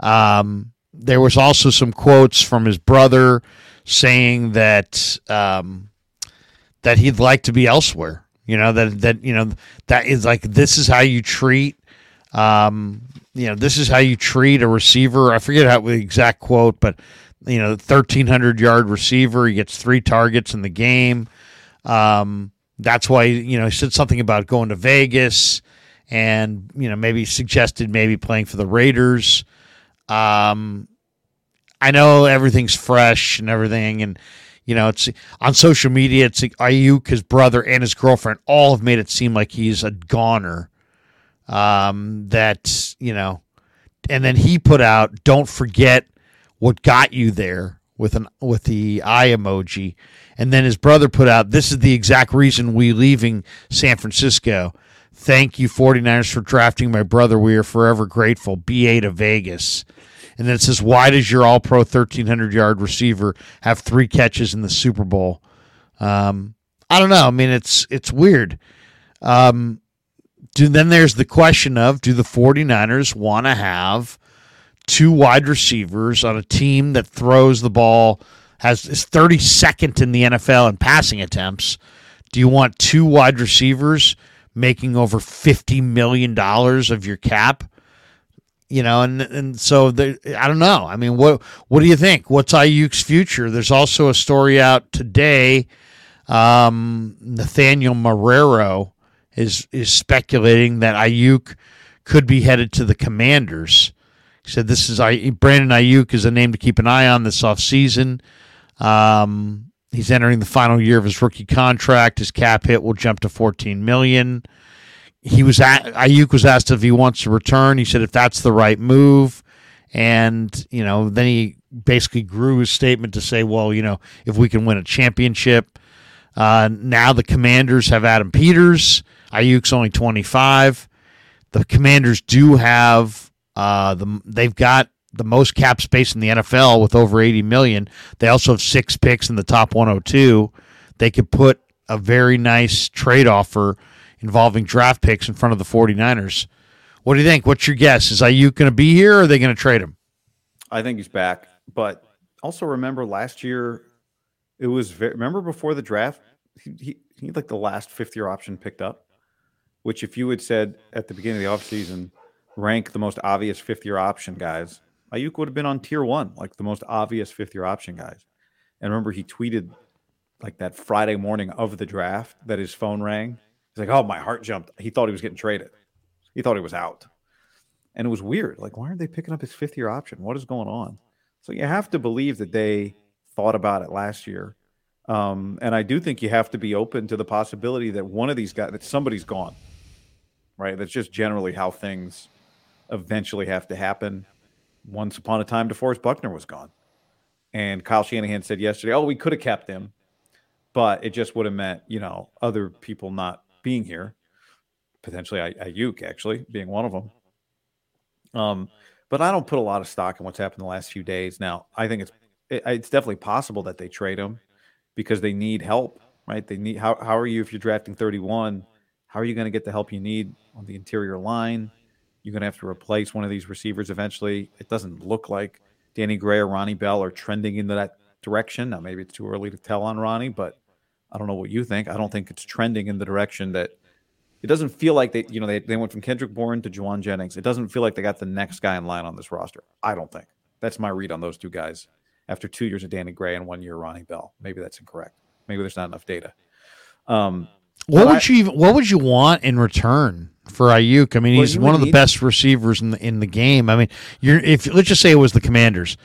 Um, there was also some quotes from his brother saying that, um, that he'd like to be elsewhere, you know, that, that, you know, that is like, this is how you treat, um, you know, this is how you treat a receiver. I forget how the exact quote, but you know, the thirteen hundred yard receiver, he gets three targets in the game. Um, that's why, you know, he said something about going to Vegas and, you know, maybe suggested maybe playing for the Raiders. Um, I know everything's fresh and everything, and you know it's on social media. It's Ayuk, his brother, and his girlfriend all have made it seem like he's a goner. Um, that you know, and then he put out, "Don't forget what got you there," with an with the eye emoji, and then his brother put out, "This is the exact reason we leaving San Francisco. Thank you, 49ers, for drafting my brother. We are forever grateful. B A to Vegas." And then it says, why does your all-pro thirteen hundred yard receiver have three catches in the Super Bowl? Um, I don't know. I mean, it's it's weird. Um, do, then there's the question of, do the 49ers want to have two wide receivers on a team that throws the ball has is thirty-second in the N F L in passing attempts. Do you want two wide receivers making over fifty million dollars of your cap? You know, and and so they, I don't know. I mean, what what do you think? What's Ayuk's future? There's also a story out today. Um, Nathaniel Marrero is is speculating that Ayuk could be headed to the Commanders. He said this is Brandon Ayuk is a name to keep an eye on this offseason. Um, he's entering the final year of his rookie contract. His cap hit will jump to fourteen million dollars. He was at, Ayuk was asked if he wants to return. He said if that's the right move, and you know, then he basically grew his statement to say, well, you know, if we can win a championship. Uh, now the Commanders have Adam Peters. Ayuk's only twenty-five. The Commanders do have uh, the they've got the most cap space in the N F L with over eighty million. They also have six picks in the top one oh two. They could put a very nice trade offer involving draft picks in front of the 49ers. What do you think? What's your guess? Is Ayuk going to be here, or are they going to trade him? I think he's back. But also remember last year, it was very, remember before the draft, he, he, he had like the last fifth-year option picked up, which if you had said at the beginning of the offseason, rank the most obvious fifth-year option guys, Ayuk would have been on tier one, like the most obvious fifth-year option guys. And remember, he tweeted like that Friday morning of the draft that his phone rang. He's like, oh, my heart jumped. He thought he was getting traded. He thought he was out. And it was weird. Like, why aren't they picking up his fifth year option? What is going on? So you have to believe that they thought about it last year. Um, and I do think you have to be open to the possibility that one of these guys, that somebody's gone, right? That's just generally how things eventually have to happen. Once upon a time, DeForest Buckner was gone. And Kyle Shanahan said yesterday, oh, we could have kept him, but it just would have meant, you know, other people not being here, potentially Ayuk actually being one of them. Um, but I don't put a lot of stock in what's happened the last few days. Now, I think it's it, it's definitely possible that they trade him because they need help, right? They need how how are you if you're drafting thirty-one? How are you going to get the help you need on the interior line? You're going to have to replace one of these receivers eventually. It doesn't look like Danny Gray or Ronnie Bell are trending into that direction. Now, maybe it's too early to tell on Ronnie, but I don't know what you think. I don't think it's trending in the direction that it doesn't feel like they, you know, they, they went from Kendrick Bourne to Juwan Jennings. It doesn't feel like they got the next guy in line on this roster. I don't think that's my read on those two guys after two years of Danny Gray and one year Ronnie Bell. Maybe that's incorrect. Maybe there's not enough data. Um, what would I, you even, what would you want in return for Ayuk? I mean, he's one of the best receivers in the, in the game. I mean, you're if let's just say it was the Commanders.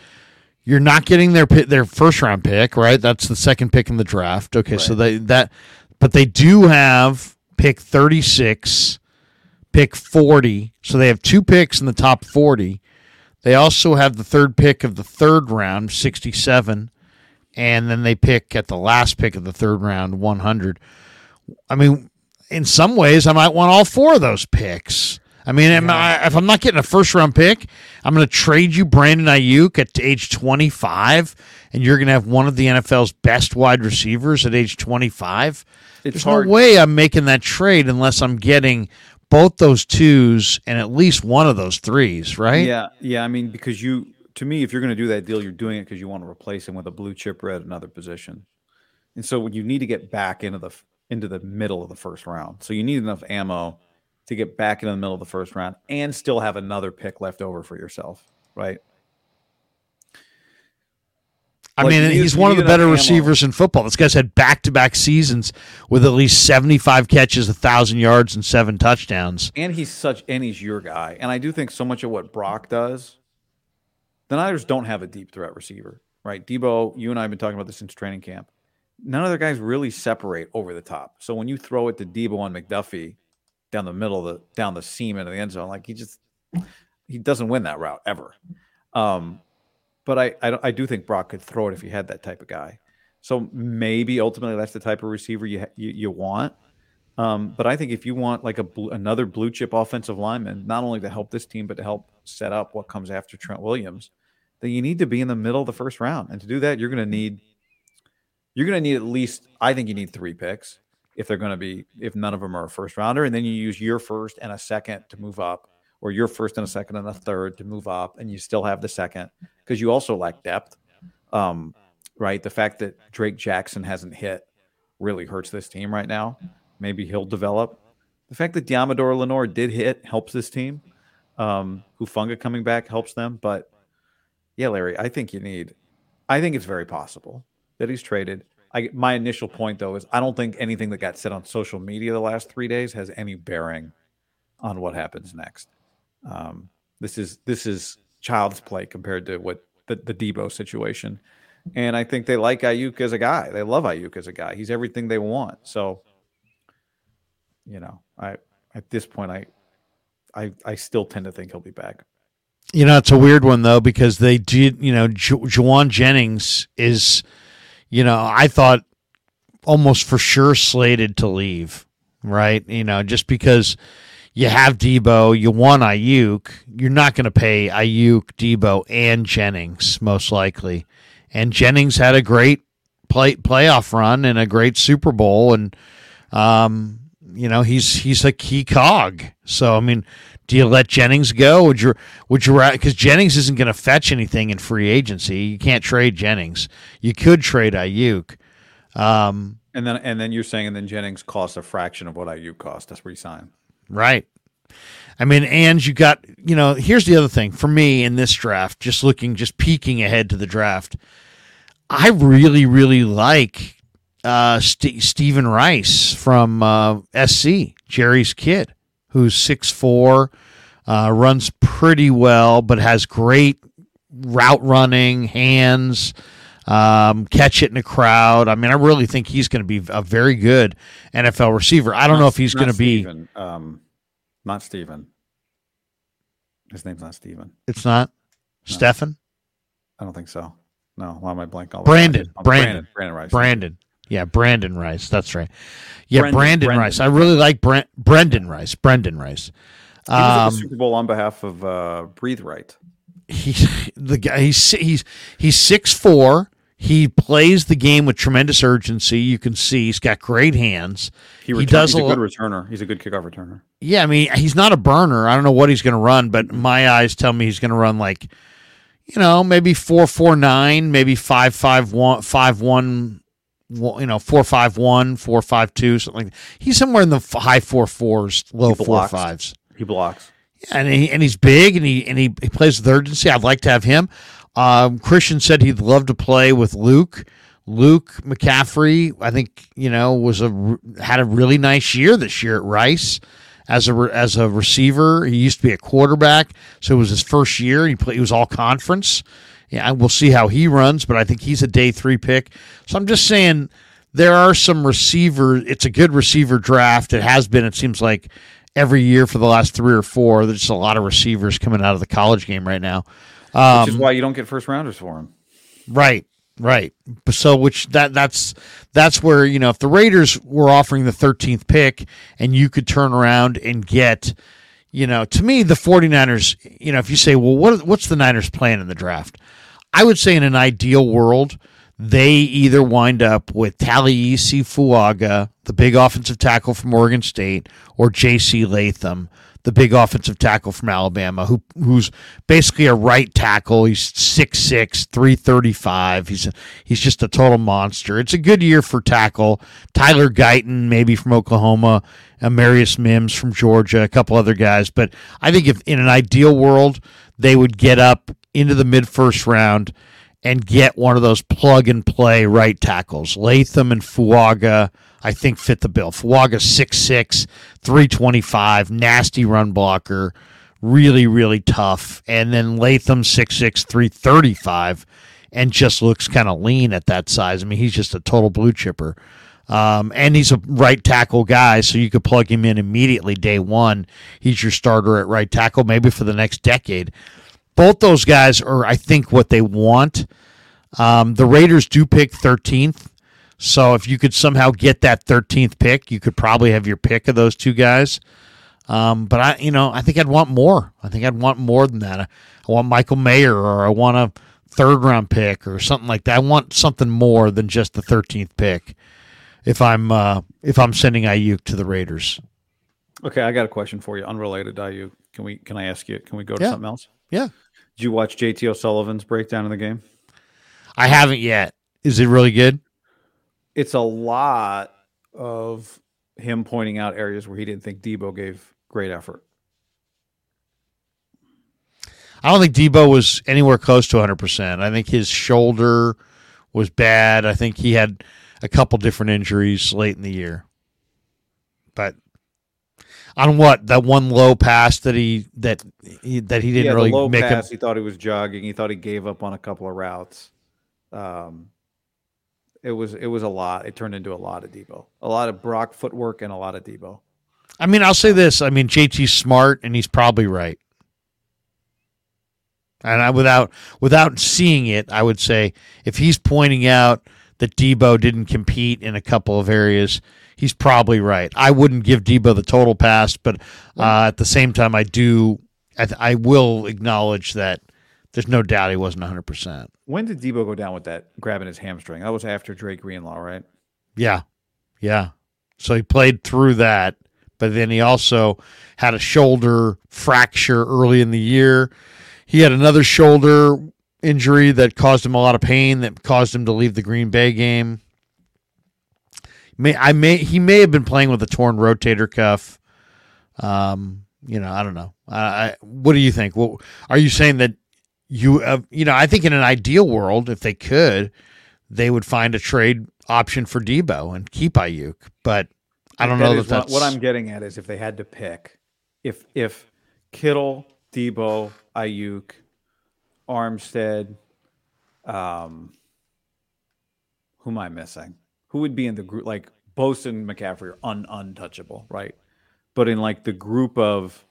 You're not getting their their first round pick, right? That's the second pick in the draft. Okay, right. So they that, but they do have pick thirty-six, pick forty. So they have two picks in the top forty. They also have the third pick of the third round, sixty-seven, and then they pick at the last pick of the third round, one hundred. I mean, in some ways, I might want all four of those picks. I mean, yeah. I, if I'm not getting a first-round pick, I'm going to trade you Brandon Ayuk at age twenty-five, and you're going to have one of the N F L's best wide receivers at age twenty-five. It's There's hard. no way I'm making that trade unless I'm getting both those twos and at least one of those threes, right? Yeah, yeah. I mean, because you, to me, if you're going to do that deal, you're doing it because you want to replace him with a blue chipper at another position. And so when you need to get back into the into the middle of the first round. So you need enough ammo to get back into the middle of the first round and still have another pick left over for yourself, right? I like, mean, he's one of the better receivers in football. This guy's had back-to-back seasons with at least seventy-five catches, one thousand yards, and seven touchdowns. And he's such, and he's your guy. And I do think so much of what Brock does, the Niners don't have a deep threat receiver, right? Deebo, you and I have been talking about this since training camp. None of their guys really separate over the top. So when you throw it to Deebo and McDuffie, down the middle of the down the seam into the end zone, like he just he doesn't win that route ever. Um, but I I, I do think Brock could throw it if he had that type of guy. So maybe ultimately that's the type of receiver you you, you want. Um, but I think if you want like a bl- another blue chip offensive lineman, not only to help this team but to help set up what comes after Trent Williams, then you need to be in the middle of the first round. And to do that, you're going to need you're going to need at least I think you need three picks. If they're going to be, if none of them are a first rounder, and then you use your first and a second to move up, or your first and a second and a third to move up, and you still have the second because you also lack depth. Um, right? The fact that Drake Jackson hasn't hit really hurts this team right now. Maybe he'll develop. The fact that Diamador Lenore did hit helps this team. Um, Hufanga coming back helps them. But yeah, Larry, I think you need, I think it's very possible that he's traded. I, my initial point, though, is I don't think anything that got said on social media the last three days has any bearing on what happens next. Um, this is this is child's play compared to what the, the Deebo situation. And I think they like Ayuk as a guy. They love Ayuk as a guy. He's everything they want. So, you know, I at this point, I I, I still tend to think he'll be back. You know, it's a weird one, though, because they did, you know, Ju- Juwan Jennings is, you know, I thought almost for sure slated to leave, right? You know, just because you have Deebo, you want Ayuk, you're not going to pay Ayuk, Deebo, and Jennings, most likely. And Jennings had a great play playoff run and a great Super Bowl, and, um, you know, he's he's a key cog. So, I mean, do you let Jennings go? Would you, would you, because Jennings isn't going to fetch anything in free agency. You can't trade Jennings. You could trade Ayuk. Um, and then and then you're saying and then Jennings costs a fraction of what Ayuk costs. That's where you sign. Right. I mean, and you got, you know, here's the other thing for me in this draft, just looking, just peeking ahead to the draft. I really, really like uh, St- Stephen Rice from uh, S C, Jerry's kid, who's six foot four, uh, runs pretty well, but has great route running, hands, um, catch it in a crowd. I mean, I really think he's going to be a very good N F L receiver. I don't not, know if he's going to be... Um, not Stephen. His name's not Stephen. It's not? No. Stephen? I don't think so. No, why am I blank all the Brandon. Brandon. Brandon. Brandon Rice. Brandon. Yeah, Brandon Rice. That's right. Yeah, Brandon, Brandon, Brandon Rice. I really like Brent, Brendan Rice. Brendan Rice. Um, he was at the Super Bowl on behalf of uh, Breathe Right. He, the guy, he's he's he's six foot four. He plays the game with tremendous urgency. You can see he's got great hands. He, return, he does he's a, a good returner. He's a good kickoff returner. Yeah, I mean, he's not a burner. I don't know what he's going to run, but my eyes tell me he's going to run like, you know, maybe four four nine, maybe five five one, five one. Well, you know, four five one, four five two, something like that. He's somewhere in the high four fours, low four fives. He blocks. Yeah, and he, and he's big, and he and he, he plays with urgency. I'd like to have him. Um, Christian said he'd love to play with Luke. Luke McCaffrey, I think, you know, was a had a really nice year this year at Rice as a as a receiver. He used to be a quarterback, so it was his first year. He played. He was all conference. Yeah, we'll see how he runs, but I think he's a day three pick. So I'm just saying there are some receiver. It's a good receiver draft. It has been, it seems like, every year for the last three or four. There's a lot of receivers coming out of the college game right now. Um, which is why you don't get first rounders for them. Right, right. So which that that's that's where, you know, if the Raiders were offering the thirteenth pick and you could turn around and get, you know, to me, the 49ers, you know, if you say, well, what what's the Niners plan in the draft? I would say in an ideal world, they either wind up with Taliese Fuaga, the big offensive tackle from Oregon State, or J C. Latham, the big offensive tackle from Alabama, who who's basically a right tackle. He's six six, three thirty-five. He's a, he's just a total monster. It's a good year for tackle. Tyler Guyton, maybe from Oklahoma, Amarius Mims from Georgia, a couple other guys. But I think if in an ideal world, they would get up into the mid-first round and get one of those plug-and-play right tackles. Latham and Fuaga, I think, fit the bill. Fuaga, six six, three twenty-five, nasty run blocker, really, really tough. And then Latham, six six, three thirty-five, and just looks kind of lean at that size. I mean, he's just a total blue chipper. Um, and he's a right tackle guy, so you could plug him in immediately day one. He's your starter at right tackle, maybe for the next decade. Both those guys are, I think, what they want. Um, the Raiders do pick thirteenth, so if you could somehow get that thirteenth pick, you could probably have your pick of those two guys. Um, but I, you know, I think I'd want more. I think I'd want more than that. I, I want Michael Mayer, or I want a third round pick, or something like that. I want something more than just the thirteenth pick. If I'm uh, if I'm sending Ayuk to the Raiders. Okay, I got a question for you, unrelated to Ayuk. Can we? Can I ask you? Can we go to yeah. something else? Yeah. Did you watch J T O'Sullivan's breakdown of the game? I haven't yet. Is it really good? It's a lot of him pointing out areas where he didn't think Deebo gave great effort. I don't think Deebo was anywhere close to one hundred percent. I think his shoulder was bad. I think he had a couple different injuries late in the year. But on what? That one low pass that he that he, that he didn't yeah, really low make pass, him. He thought he was jogging. He thought he gave up on a couple of routes. Um, it was it was a lot. It turned into a lot of Deebo. A lot of Brock footwork and a lot of Deebo. I mean, I'll say this. I mean, J T's smart, and he's probably right. And I, without without seeing it, I would say if he's pointing out that Deebo didn't compete in a couple of areas, he's probably right. I wouldn't give Deebo the total pass, but uh, at the same time, I do. I, th- I will acknowledge that there's no doubt he wasn't one hundred percent. When did Deebo go down with that, grabbing his hamstring? That was after Drake Greenlaw, right? Yeah, yeah. So he played through that, but then he also had a shoulder fracture early in the year. He had another shoulder injury that caused him a lot of pain that caused him to leave the Green Bay game. May, I may he may have been playing with a torn rotator cuff. Um, you know, I don't know. I, I, what do you think? Well, are you saying that you have, you know, I think in an ideal world, if they could, they would find a trade option for Deebo and keep Ayuk. But I don't that know that that's what I'm getting at is if they had to pick, if if Kittle, Deebo, Ayuk, Armstead, um, who am I missing? Who would be in the group? Like Bosa and McCaffrey are un- untouchable, right? But in like the group of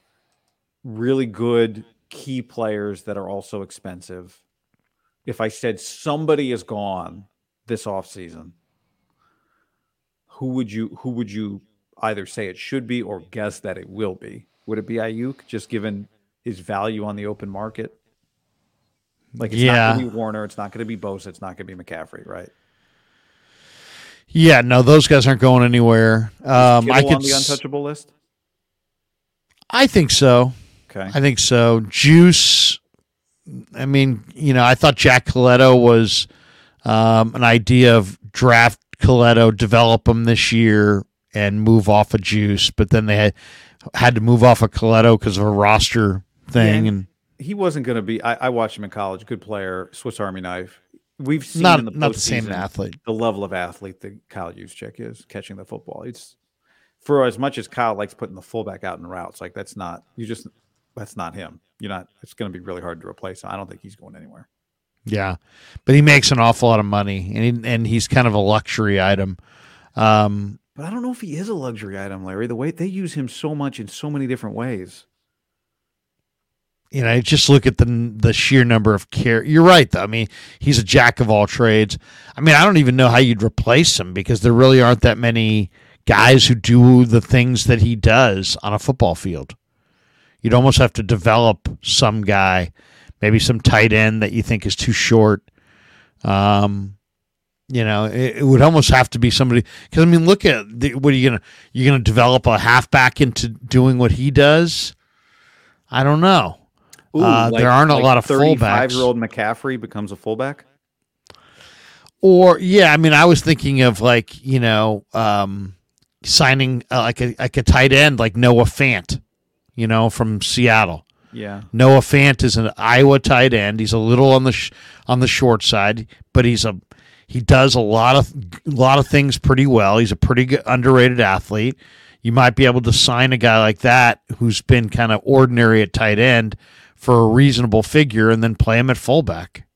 really good key players that are also expensive, if I said somebody is gone this offseason, who would you who would you either say it should be or guess that it will be? Would it be Ayuk, just given his value on the open market? Like it's yeah. not going to be Warner, it's not going to be Bosa, it's not going to be McCaffrey, right? Yeah, no, those guys aren't going anywhere. Um, I could on the untouchable list? I think so. Okay, I think so. Juice. I mean, you know, I thought Jack Coletto was um, an idea of draft Coletto, develop him this year, and move off of Juice, but then they had had to move off of Coletto because of a roster thing, yeah, and he wasn't going to be. I, I watched him in college. Good player, Swiss Army knife. We've seen not, in the not the same athlete. The level of athlete that Kyle Juszczyk is catching the football. It's for as much as Kyle likes putting the fullback out in routes. Like that's not you just that's not him. You're not. It's going to be really hard to replace. I don't think he's going anywhere. Yeah, but he makes an awful lot of money, and he, and he's kind of a luxury item. Um, But I don't know if he is a luxury item, Larry. The way they use him so much in so many different ways. You know, just look at the the sheer number of care. You're right, though. I mean, he's a jack of all trades. I mean, I don't even know how you'd replace him because there really aren't that many guys who do the things that he does on a football field. You'd almost have to develop some guy, maybe some tight end that you think is too short. Um, You know, it, it would almost have to be somebody because I mean, look at the, what are you gonna you're gonna develop a halfback into doing what he does? I don't know. Ooh, uh, like, there aren't like a lot of fullbacks. thirty-five-year-old McCaffrey becomes a fullback. Or yeah, I mean, I was thinking of like you know um, signing uh, like a like a tight end like Noah Fant, you know, from Seattle. Yeah, Noah Fant is an Iowa tight end. He's a little on the sh- on the short side, but he's a He does a lot of a lot of things pretty well. He's a pretty good, underrated athlete. You might be able to sign a guy like that who's been kind of ordinary at tight end for a reasonable figure and then play him at fullback.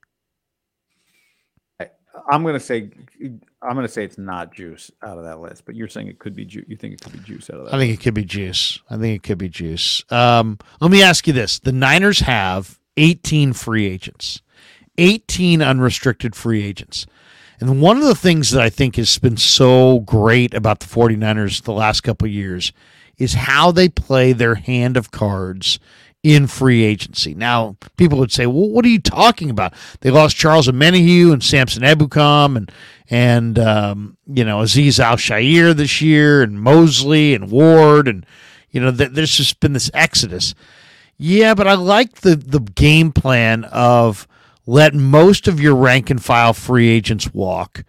I'm going to say I'm going to say it's not Juice out of that list, but you're saying it could be Juice. You think it could be Juice out of that? I think list. It could be Juice. I think it could be Juice. Um, let me ask you this. The Niners have eighteen free agents, eighteen unrestricted free agents. And one of the things that I think has been so great about the 49ers the last couple of years is how they play their hand of cards in free agency. Now, people would say, well, what are you talking about? They lost Charles Omenihu and Samson Ebukam and, and um, you know, Azeez Al-Shaair this year and Mosley and Ward. And, you know, th- there's just been this exodus. Yeah, but I like the the game plan of let most of your rank and file free agents walk,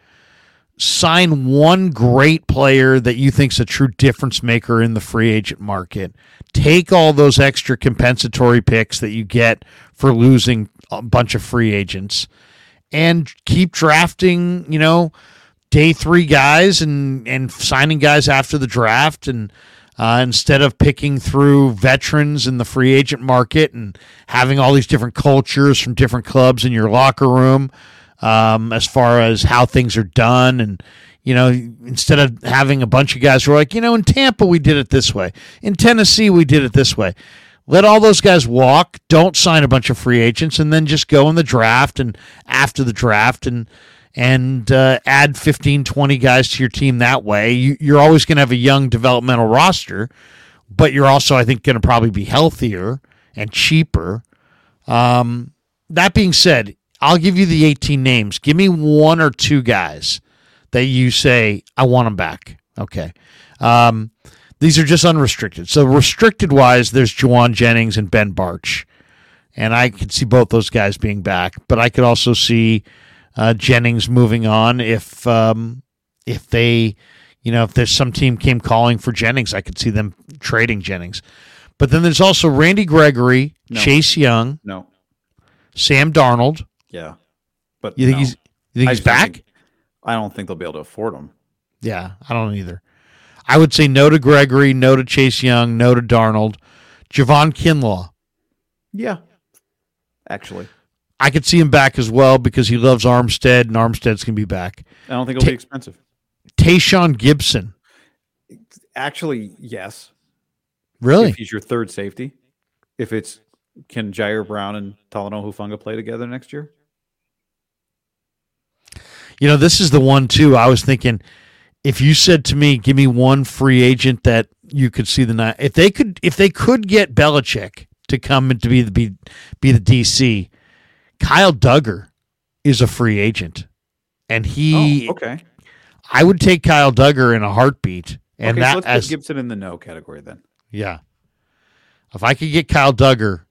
sign one great player that you think's a true difference maker in the free agent market, take all those extra compensatory picks that you get for losing a bunch of free agents, and keep drafting, you know, day three guys and, and signing guys after the draft, and uh, instead of picking through veterans in the free agent market and having all these different cultures from different clubs in your locker room, um, as far as how things are done. And, you know, instead of having a bunch of guys who are like, you know, in Tampa, we did it this way. In Tennessee, we did it this way. Let all those guys walk. Don't sign a bunch of free agents, and then just go in the draft and after the draft and and uh, add fifteen, twenty guys to your team that way. You, you're always going to have a young developmental roster, but you're also, I think, going to probably be healthier and cheaper. Um, that being said, I'll give you the eighteen names. Give me one or two guys that you say, I want them back. Okay. Um These are just unrestricted. So restricted-wise, there's Juwan Jennings and Ben Barch. And I could see both those guys being back. But I could also see uh, Jennings moving on if um, if they, you know, if there's some team came calling for Jennings, I could see them trading Jennings. But then there's also Randy Gregory, no. Chase Young, no, Sam Darnold. Yeah, but you think no. he's you think I he's back? Think, I don't think they'll be able to afford him. Yeah, I don't either. I would say no to Gregory, no to Chase Young, no to Darnold. Javon Kinlaw. Yeah, actually. I could see him back as well because he loves Armstead, and Armstead's going to be back. I don't think it'll Ta- be expensive. Tayshaun Gibson. Actually, yes. Really? If he's your third safety. If it's, can Jair Brown and Talanoa Hufanga play together next year? You know, this is the one, too. I was thinking... If you said to me, give me one free agent that you could see the night, if they could, if they could get Belichick to come and to be the be, be the D C, Kyle Duggar is a free agent, and he. Oh, okay. I would take Kyle Duggar in a heartbeat, and okay, that so let's as, put Gibson in the no category then. Yeah, if I could get Kyle Duggar,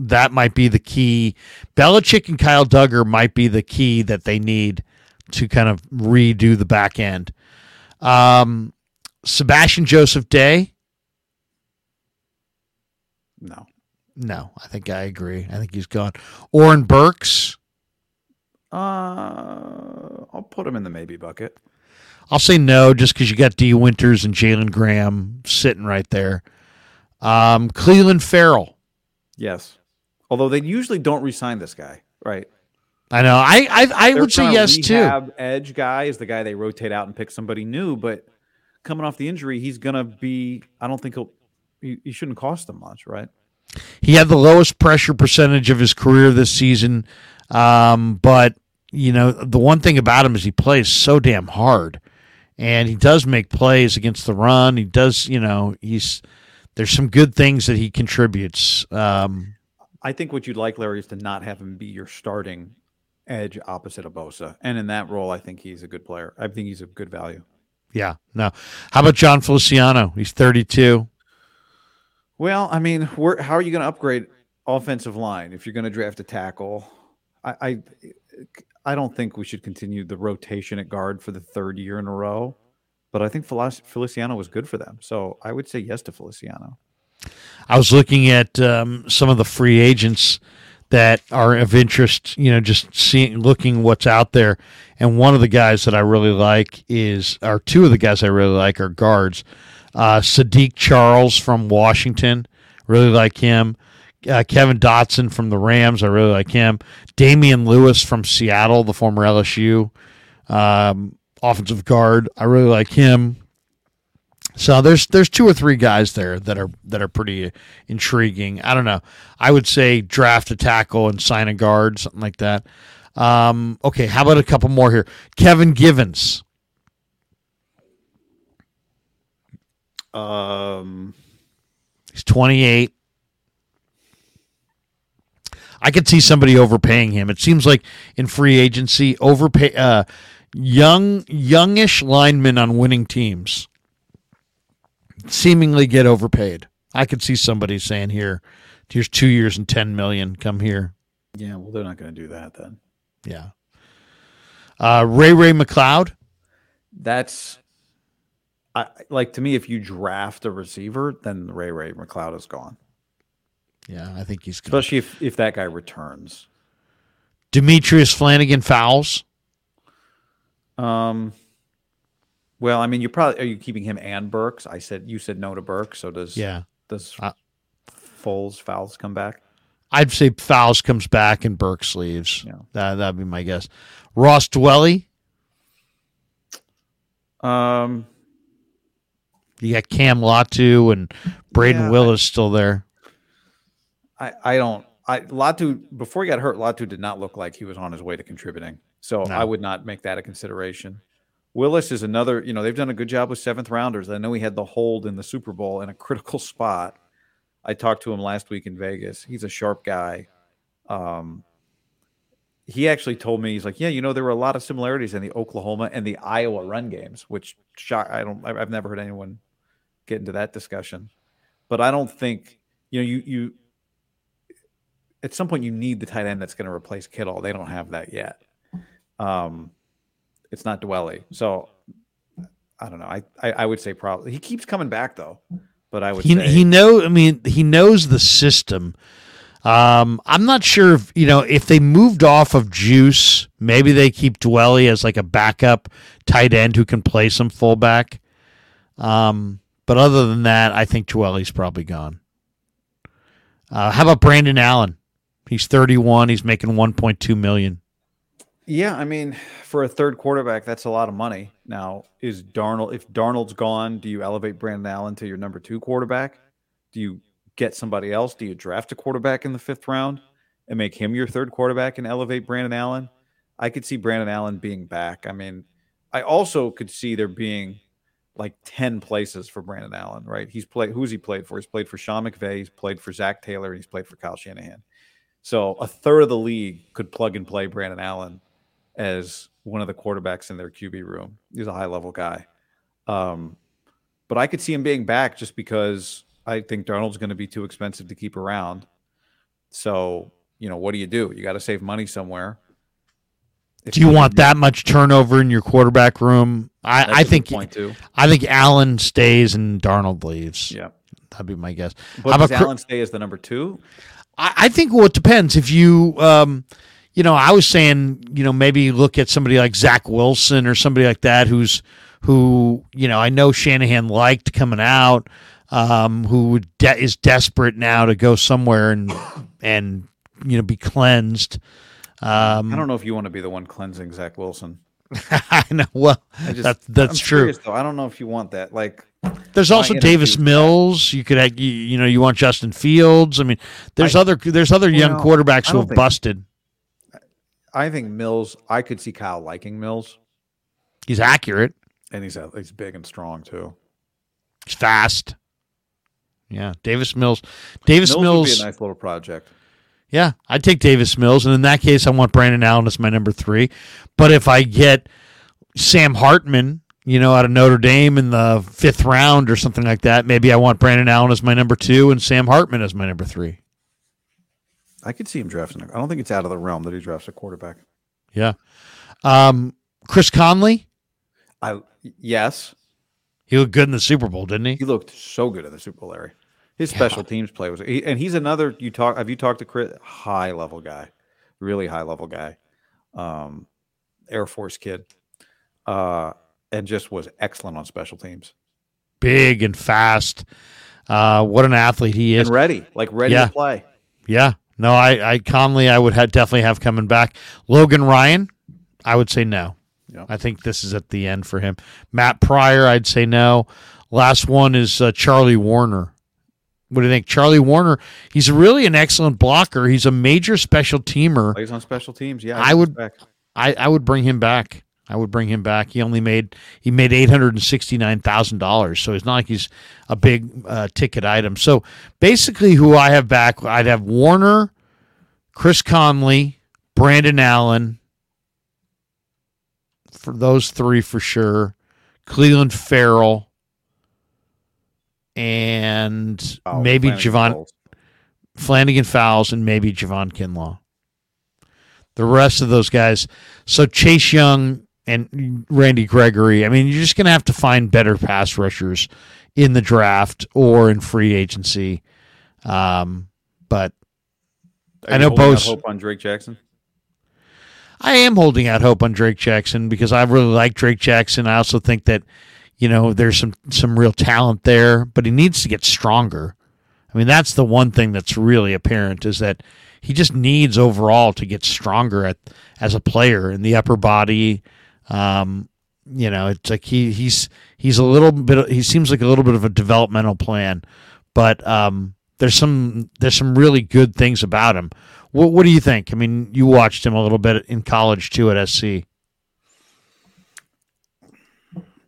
that might be the key. Belichick and Kyle Duggar might be the key that they need to kind of redo the back end. Um, Sebastian Joseph Day? No. No, I think I agree. I think he's gone. Oren Burks? Uh, I'll put him in the maybe bucket. I'll say no just because you got Dee Winters and Jalen Graham sitting right there. Um, Cleveland Farrell? Yes. Although they usually don't re-sign this guy, right? I know. I I, I would say yes too. Rehab edge guy is the guy they rotate out and pick somebody new, but coming off the injury, he's gonna be. I don't think he'll. He, he shouldn't cost them much, right? He had the lowest pressure percentage of his career this season, um, but you know the one thing about him is he plays so damn hard, and he does make plays against the run. He does, you know, he's there's some good things that he contributes. Um, I think what you'd like, Larry, is to not have him be your starting edge opposite of Bosa. And in that role, I think he's a good player. I think he's a good value. Yeah. No. How about John Feliciano? He's thirty-two. Well, I mean, we're, how are you going to upgrade offensive line if you're going to draft a tackle? I, I I don't think we should continue the rotation at guard for the third year in a row, but I think Feliciano was good for them. So I would say yes to Feliciano. I was looking at um, some of the free agents that are of interest, you know, just seeing, looking what's out there. And one of the guys that I really like is, or two of the guys I really like are guards. Uh, Sadiq Charles from Washington, really like him. Uh, Kevin Dotson from the Rams, I really like him. Damian Lewis from Seattle, the former L S U um, offensive guard, I really like him. So there's there's two or three guys there that are that are pretty intriguing. I don't know. I would say draft a tackle and sign a guard, something like that. Um, okay, how about a couple more here? Kevin Givens. Um, he's twenty-eight. I could see somebody overpaying him. It seems like in free agency, overpay uh, young youngish linemen on winning teams seemingly get overpaid. I could see somebody saying, here, here's two years and ten million, come here, Yeah, well, they're not going to do that then. Yeah. Uh, Ray Ray McLeod. That's I, like to me, if you draft a receiver, then Ray Ray McLeod is gone. Yeah, I think he's gone. Especially if, if that guy returns. Demetrius Flanagan fouls. Um. Well, I mean, you probably are you keeping him and Burks? I said you said no to Burks, so does yeah does uh, Foles fouls come back? I'd say Fowles comes back and Burks leaves. Yeah. That that'd be my guess. Ross Dwelly. Um, you got Cam Latu and Braden yeah, Willis I, still there. I, I don't I Latu before he got hurt. Latu did not look like he was on his way to contributing, so no. I would not make that a consideration. Willis is another, you know, they've done a good job with seventh rounders. I know he had the hold in the Super Bowl in a critical spot. I talked to him last week in Vegas. He's a sharp guy. Um, he actually told me, he's like, yeah, you know, there were a lot of similarities in the Oklahoma and the Iowa run games, which shock, I don't, I've never heard anyone get into that discussion, but I don't think, you know, you, you, at some point you need the tight end that's going to replace Kittle. They don't have that yet. Um, It's not Dwelly. So I don't know. I, I, I would say probably he keeps coming back though, but I would he, say he knows, I mean, he knows the system. Um, I'm not sure if, you know, if they moved off of Juice, maybe they keep Dwelly as like a backup tight end who can play some fullback. Um, but other than that, I think Dwelly's probably gone. Uh, how about Brandon Allen? He's thirty-one. He's making one point two million dollars. Yeah, I mean, for a third quarterback, that's a lot of money. Now, is Darnold, if Darnold's gone, do you elevate Brandon Allen to your number two quarterback? Do you get somebody else? Do you draft a quarterback in the fifth round and make him your third quarterback and elevate Brandon Allen? I could see Brandon Allen being back. I mean, I also could see there being like ten places for Brandon Allen, right? He's played, who's he played for? He's played for Sean McVay, he's played for Zach Taylor, and he's played for Kyle Shanahan. So a third of the league could plug and play Brandon Allen as one of the quarterbacks in their Q B room. He's a high-level guy. Um, but I could see him being back just because I think Darnold's going to be too expensive to keep around. So, you know, what do you do? You got to save money somewhere. If do you, you want that much turnover in your quarterback room? I, I think point too. I think Allen stays and Darnold leaves. Yeah. That'd be my guess. But does Allen stay as the number two? I, I think, well, it depends. If you... Um, You know, I was saying, you know, maybe look at somebody like Zach Wilson or somebody like that who's who, you know, I know Shanahan liked coming out, um, who de- is desperate now to go somewhere and, and you know, be cleansed. Um, I don't know if you want to be the one cleansing Zach Wilson. I know. Well, I just, that, that's I'm true. Serious, though. I don't know if you want that. Like, there's also Davis Mills. You could, have, you, you know, you want Justin Fields. I mean, there's I, other there's other you young know, quarterbacks who have think- busted. I think Mills, I could see Kyle liking Mills. He's accurate. And he's he's big and strong, too. He's fast. Yeah, Davis Mills. Davis Mills, Mills would be a nice little project. Yeah, I'd take Davis Mills. And in that case, I want Brandon Allen as my number three. But if I get Sam Hartman, you know, out of Notre Dame in the fifth round or something like that, maybe I want Brandon Allen as my number two and Sam Hartman as my number three. I could see him drafting. I don't think it's out of the realm that he drafts a quarterback. Yeah. Um, Chris Conley? I Yes. He looked good in the Super Bowl, didn't he? He looked so good in the Super Bowl, Larry. His yeah. special teams play was – and he's another – You talk. have you talked to Chris? High-level guy, really high-level guy, um, Air Force kid, uh, and just was excellent on special teams. Big and fast. Uh, what an athlete he is. And ready, like ready yeah. to play. Yeah. No, I, I Conley, I would have, definitely have coming back. Logan Ryan, I would say no. Yep. I think this is at the end for him. Matt Pryor, I'd say no. Last one is uh, Charlie Warner. What do you think? Charlie Warner, he's really an excellent blocker. He's a major special teamer. Plays on special teams, yeah. I would, I, I would bring him back. I would bring him back. He only made he made eight hundred sixty-nine thousand dollars, so it's not like he's a big uh, ticket item. So basically who I have back, I'd have Warner, Chris Conley, Brandon Allen, for those three for sure, Cleveland Farrell, and oh, maybe Flanagan Javon Fowles. Flanagan Fowles and maybe Javon Kinlaw. the rest of those guys. So Chase Young and Randy Gregory, I mean, you're just going to have to find better pass rushers in the draft or in free agency. Um, but Are I know Bo's hope on Drake Jackson. I am holding out hope on Drake Jackson because I really like Drake Jackson. I also think that, you know, there's some, some real talent there, but he needs to get stronger. I mean, that's the one thing that's really apparent is that he just needs overall to get stronger at, as a player in the upper body. Um, you know, it's like he, he's, he's a little bit, he seems like a little bit of a developmental plan, but um, there's some, there's some really good things about him. What, what do you think? I mean, you watched him a little bit in college too at S C.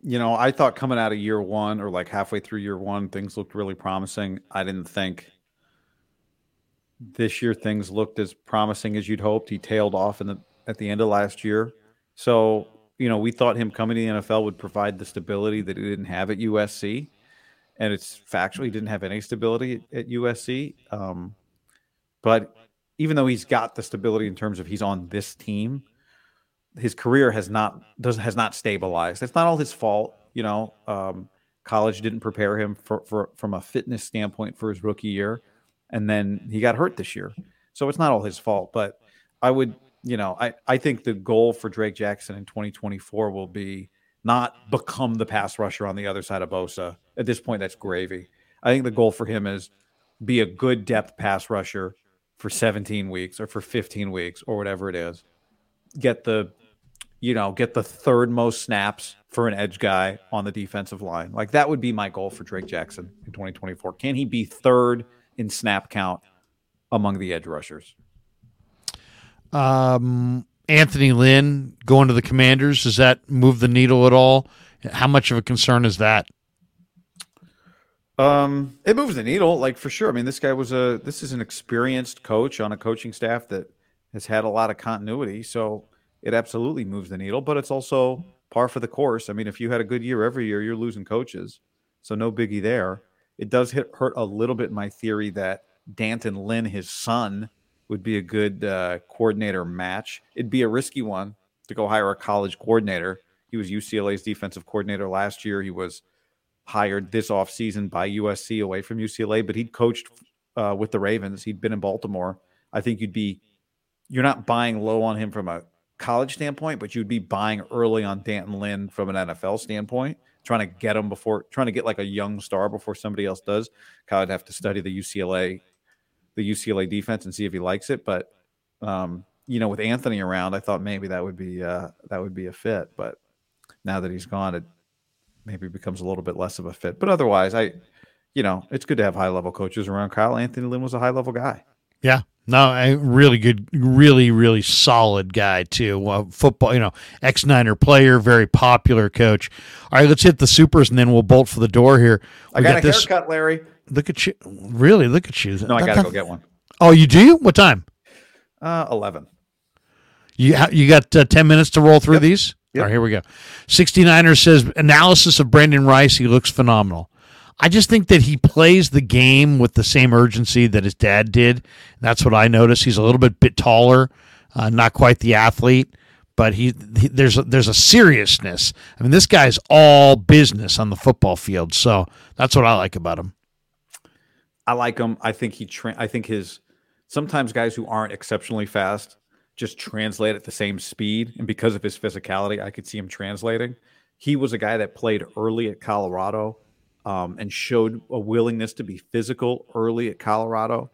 You know, I thought coming out of year one or like halfway through year one, things looked really promising. I didn't think this year things looked as promising as you'd hoped. He tailed off in the at the end of last year. So, you know, we thought him coming to the N F L would provide the stability that he didn't have at U S C. And it's factually he didn't have any stability at U S C. Um, but even though he's got the stability in terms of he's on this team, his career has not does has not stabilized. That's not all his fault, you know. Um, college didn't prepare him for, for from a fitness standpoint for his rookie year, and then he got hurt this year. So it's not all his fault. But I would, you know, I I think the goal for Drake Jackson in twenty twenty-four will be not become the pass rusher on the other side of Bosa. At this point, that's gravy. I think the goal for him is be a good depth pass rusher for seventeen weeks or for fifteen weeks or whatever it is. Get the you know, get the third most snaps for an edge guy on the defensive line. Like that would be my goal for Drake Jackson in twenty twenty-four. Can he be third in snap count among the edge rushers? Um, Anthony Lynn going to the Commanders, does that move the needle at all? How much of a concern is that? Um, it moves the needle, like for sure. I mean, this guy was a, this is an experienced coach on a coaching staff that has had a lot of continuity. So, it absolutely moves the needle, but it's also par for the course. I mean, if you had a good year every year, you're losing coaches. So no biggie there. It does hit, hurt a little bit my theory that Danton Lynn, his son, would be a good uh, coordinator match. It'd be a risky one to go hire a college coordinator. He was U C L A's defensive coordinator last year. He was hired this offseason by U S C away from U C L A, but he'd coached uh, with the Ravens. He'd been in Baltimore. I think you'd be – you're not buying low on him from a – college standpoint, but you'd be buying early on Danton Lynn from an N F L standpoint, trying to get him before, trying to get like a young star before somebody else does. Kyle would have to study the U C L A, the U C L A defense and see if he likes it. But, um, you know, with Anthony around, I thought maybe that would be, uh, that would be a fit. But now that he's gone, it maybe becomes a little bit less of a fit. But otherwise, I, you know, it's good to have high level coaches around. Kyle Anthony Lynn was a high level guy. Yeah. No, a really good, really, really solid guy, too. Uh, football, you know, ex-Niner player, very popular coach. All right, let's hit the supers, and then we'll bolt for the door here. We I got, got a this. haircut, Larry. Look at you. Really, look at you. No, I got to go get one. Oh, you do? What time? Uh, eleven. You you got uh, ten minutes to roll through yep. these? Yep. All right, here we go. sixty-niners says, analysis of Brandon Rice, he looks phenomenal. I just think that he plays the game with the same urgency that his dad did. That's what I noticed. He's a little bit bit taller, uh, not quite the athlete, but he, he there's a, there's a seriousness. I mean, this guy's all business on the football field, so that's what I like about him. I like him. I think he. Tra- I think his. Sometimes guys who aren't exceptionally fast just translate at the same speed, and because of his physicality, I could see him translating. He was a guy that played early at Colorado. Um, and showed a willingness to be physical early at Colorado,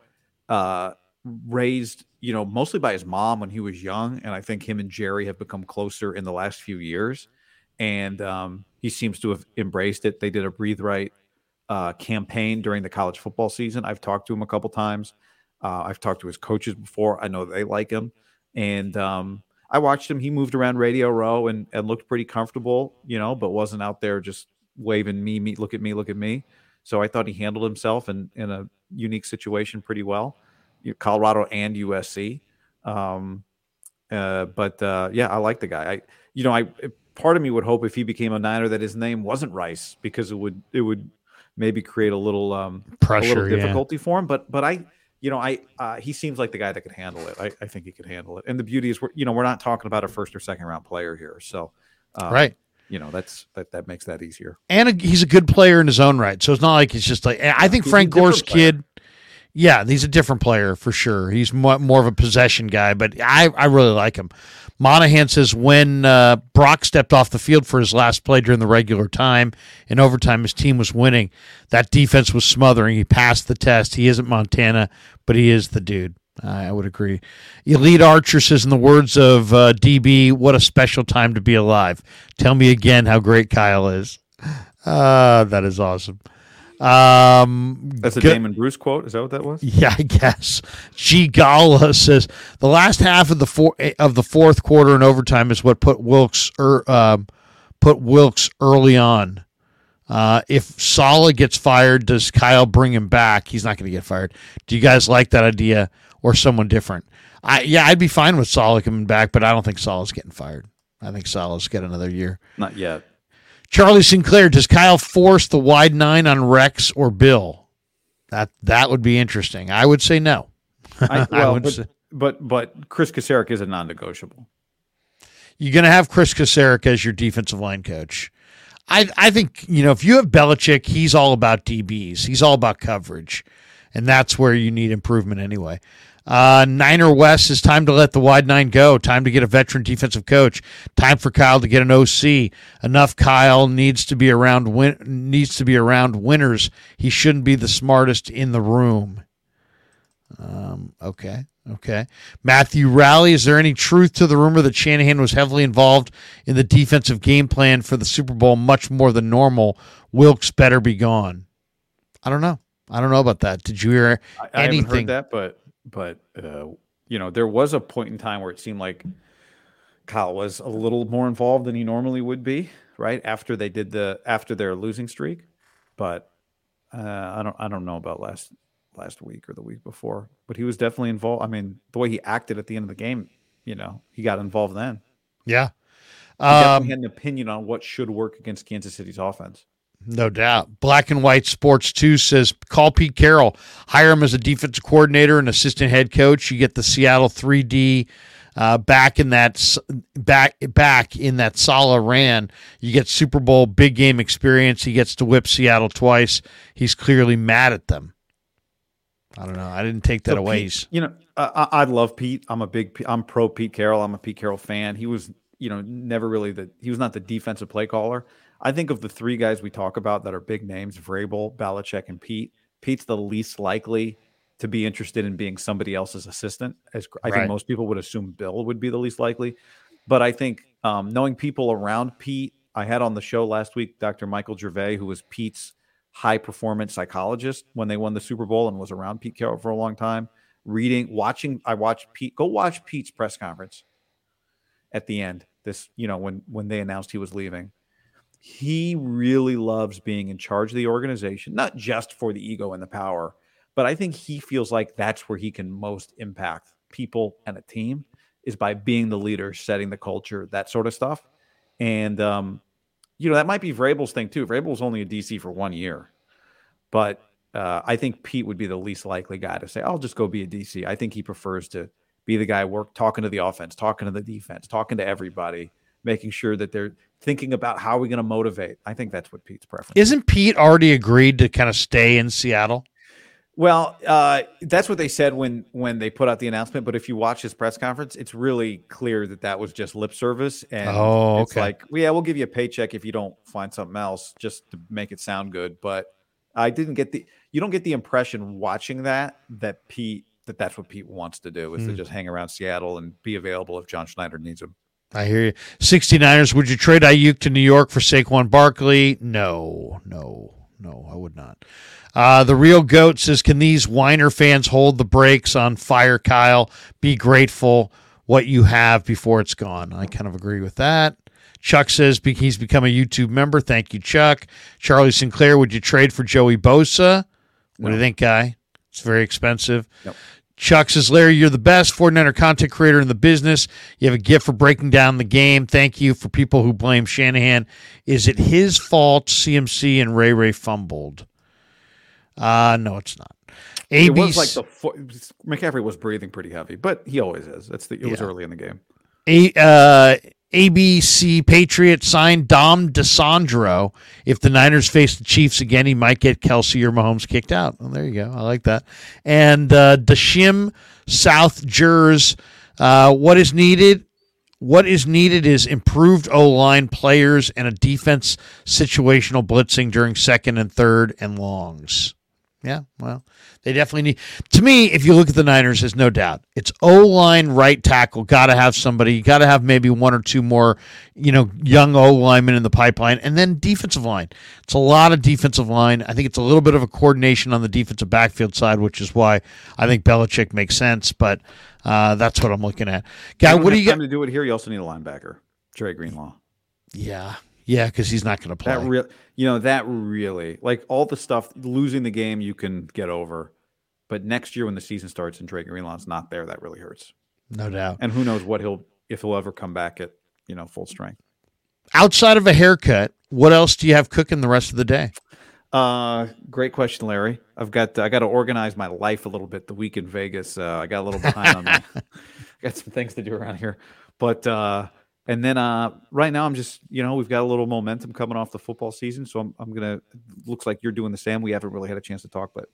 uh, raised, you know, mostly by his mom when he was young. And I think him and Jerry have become closer in the last few years. And um, he seems to have embraced it. They did a Breathe Right uh, campaign during the college football season. I've talked to him a couple times. Uh, I've talked to his coaches before. I know they like him. And um, I watched him. He moved around Radio Row and, and looked pretty comfortable, you know, but wasn't out there just waving me, me, look at me, look at me. So I thought he handled himself in, in a unique situation pretty well, Colorado and U S C. Um, uh, but uh, yeah, I like the guy. I, you know, I part of me would hope if he became a Niner that his name wasn't Rice because it would it would maybe create a little um, pressure, a little difficulty yeah. for him. But but I you know, I uh, he seems like the guy that could handle it. I, I think he could handle it. And the beauty is, we're, you know, we're not talking about a first or second round player here. So, um, right. You know, that's that, that makes that easier. And a, he's a good player in his own right. So it's not like it's just like, I think he's Frank Gore's player. kid. Yeah, he's a different player for sure. He's more, more of a possession guy, but I, I really like him. Monahan says when uh, Brock stepped off the field for his last play during the regular time and overtime, his team was winning. That defense was smothering. He passed the test. He isn't Montana, but he is the dude. I would agree. Elite Archer says, in the words of uh, D B, what a special time to be alive. Tell me again how great Kyle is. Uh, that is awesome. Um, That's a good. Damon Bruce quote. Is that what that was? Yeah, I guess. G. Gala says, the last half of the four, of the fourth quarter and overtime is what put Wilks, er, um, put Wilks early on. Uh, if Saleh gets fired, does Kyle bring him back? He's not going to get fired. Do you guys like that idea or someone different? I Yeah, I'd be fine with Saleh coming back, but I don't think Saleh's getting fired. I think Saleh's got another year. Not yet. Charlie Sinclair, does Kyle force the wide nine on Rex or Bill? That that would be interesting. I would say no. I, well, I would but, say. but but Chris Kasarik is a non-negotiable. You're going to have Chris Kasarik as your defensive line coach. I, I think, you know, if you have Belichick, he's all about D Bs. He's all about coverage, and that's where you need improvement anyway. Uh, Niner West is time to let the wide nine go. Time to get a veteran defensive coach. Time for Kyle to get an O C. Enough Kyle needs to be around win- needs to be around winners. He shouldn't be the smartest in the room. Um, okay. Okay. Matthew Rowley, is there any truth to the rumor that Shanahan was heavily involved in the defensive game plan for the Super Bowl much more than normal? Wilks better be gone. I don't know. I don't know about that. Did you hear anything? I haven't heard that, but but uh, you know, there was a point in time where it seemed like Kyle was a little more involved than he normally would be, right? After they did the after their losing streak. But uh, I don't I don't know about last last week or the week before, but he was definitely involved. I mean, the way he acted at the end of the game, you know, he got involved then. Yeah. He um, had an opinion on what should work against Kansas City's offense. No doubt. Black and White Sports two says, call Pete Carroll, hire him as a defensive coordinator and assistant head coach. You get the Seattle three D uh, back in that back, back in that Saleh ran. You get Super Bowl big game experience. He gets to whip Seattle twice. He's clearly mad at them. I don't know. I didn't take that so away. Pete, you know, I, I love Pete. I'm a big, I'm pro Pete Carroll. I'm a Pete Carroll fan. He was, you know, never really the, he was not the defensive play caller. I think of the three guys we talk about that are big names, Vrabel, Belichick, and Pete, Pete's the least likely to be interested in being somebody else's assistant. As I right. think most people would assume Bill would be the least likely. But I think um, knowing people around Pete, I had on the show last week, Doctor Michael Gervais, who was Pete's high-performance psychologist when they won the Super Bowl and was around Pete Carroll for a long time. Reading, watching, I watched Pete. Go watch Pete's press conference at the end. This, you know, when when they announced he was leaving, he really loves being in charge of the organization, not just for the ego and the power, but I think he feels like that's where he can most impact people and a team is by being the leader, setting the culture, that sort of stuff, and um. You know, that might be Vrabel's thing, too. Vrabel's only a D C for one year. But uh, I think Pete would be the least likely guy to say, I'll just go be a D C. I think he prefers to be the guy work talking to the offense, talking to the defense, talking to everybody, making sure that they're thinking about how we're going to motivate. I think that's what Pete's preference is. Isn't Pete already agreed to kind of stay in Seattle? Well, uh, that's what they said when when they put out the announcement. But if you watch his press conference, it's really clear that that was just lip service. And oh, okay. It's like, well, yeah, we'll give you a paycheck if you don't find something else just to make it sound good. But I didn't get the you don't get the impression watching that that Pete that that's what Pete wants to do is mm. to just hang around Seattle and be available if John Schneider needs him. I hear you. sixty-niners, would you trade Ayuk to New York for Saquon Barkley? No, no. No, I would not. Uh, the Real Goat says, can these Weiner fans hold the brakes on fire Kyle? Be grateful what you have before it's gone. I kind of agree with that. Chuck says he's become a YouTube member. Thank you, Chuck. Charlie Sinclair, would you trade for Joey Bosa? What no. do you think, Guy? It's very expensive. Nope. Chuck says, Larry, you're the best forty-niner content creator in the business. You have a gift for breaking down the game. Thank you for people who blame Shanahan. Is it his fault C M C and Ray Ray fumbled? Uh, no, it's not. A B C. It was like the four, McCaffrey was breathing pretty heavy, but he always is. That's the it yeah. was early in the game. A uh, A B C Patriots signed Dom DeSandro. If the Niners face the Chiefs again, he might get Kelsey or Mahomes kicked out. Well, there you go. I like that. And uh, Dashim South Jers. Uh, what is needed? What is needed is improved O-line players and a defense situational blitzing during second and third and longs. Yeah, well, they definitely need. To me, if you look at the Niners, there's no doubt. It's O-line, right tackle. Got to have somebody. You got to have maybe one or two more, you know, young O-linemen in the pipeline. And then defensive line. It's a lot of defensive line. I think it's a little bit of a coordination on the defensive backfield side, which is why I think Belichick makes sense. But uh, that's what I'm looking at. Guy, what do you got to do it here? You also need a linebacker, Drake Greenlaw. Yeah. Yeah, because he's not going to play. That real, you know, that really, like all the stuff, losing the game you can get over. But next year when the season starts and Drake Greenlaw's not there, that really hurts. No doubt. And who knows what he'll, if he'll ever come back at, you know, full strength. Outside of a haircut, what else do you have cooking the rest of the day? Uh, great question, Larry. I've got, I got to organize my life a little bit. The week in Vegas, uh, I got a little behind on that. I got some things to do around here. But, uh, And then uh, right now I'm just, you know, we've got a little momentum coming off the football season. So I'm I'm going to, looks like you're doing the same. We haven't really had a chance to talk, but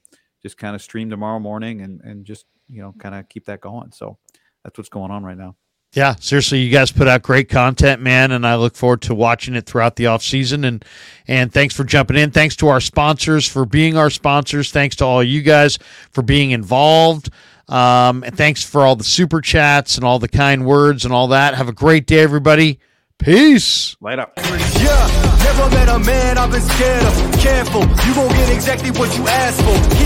just kind of stream tomorrow morning and, and just, you know, kind of keep that going. So that's what's going on right now. Yeah, seriously, you guys put out great content, man, and I look forward to watching it throughout the offseason. And and thanks for jumping in. Thanks to our sponsors for being our sponsors. Thanks to all you guys for being involved. Um, and thanks for all the super chats and all the kind words and all that. Have a great day, everybody. Peace. Light up. Yeah, never met a man I've been scared of. Careful, you won't get exactly what you asked for.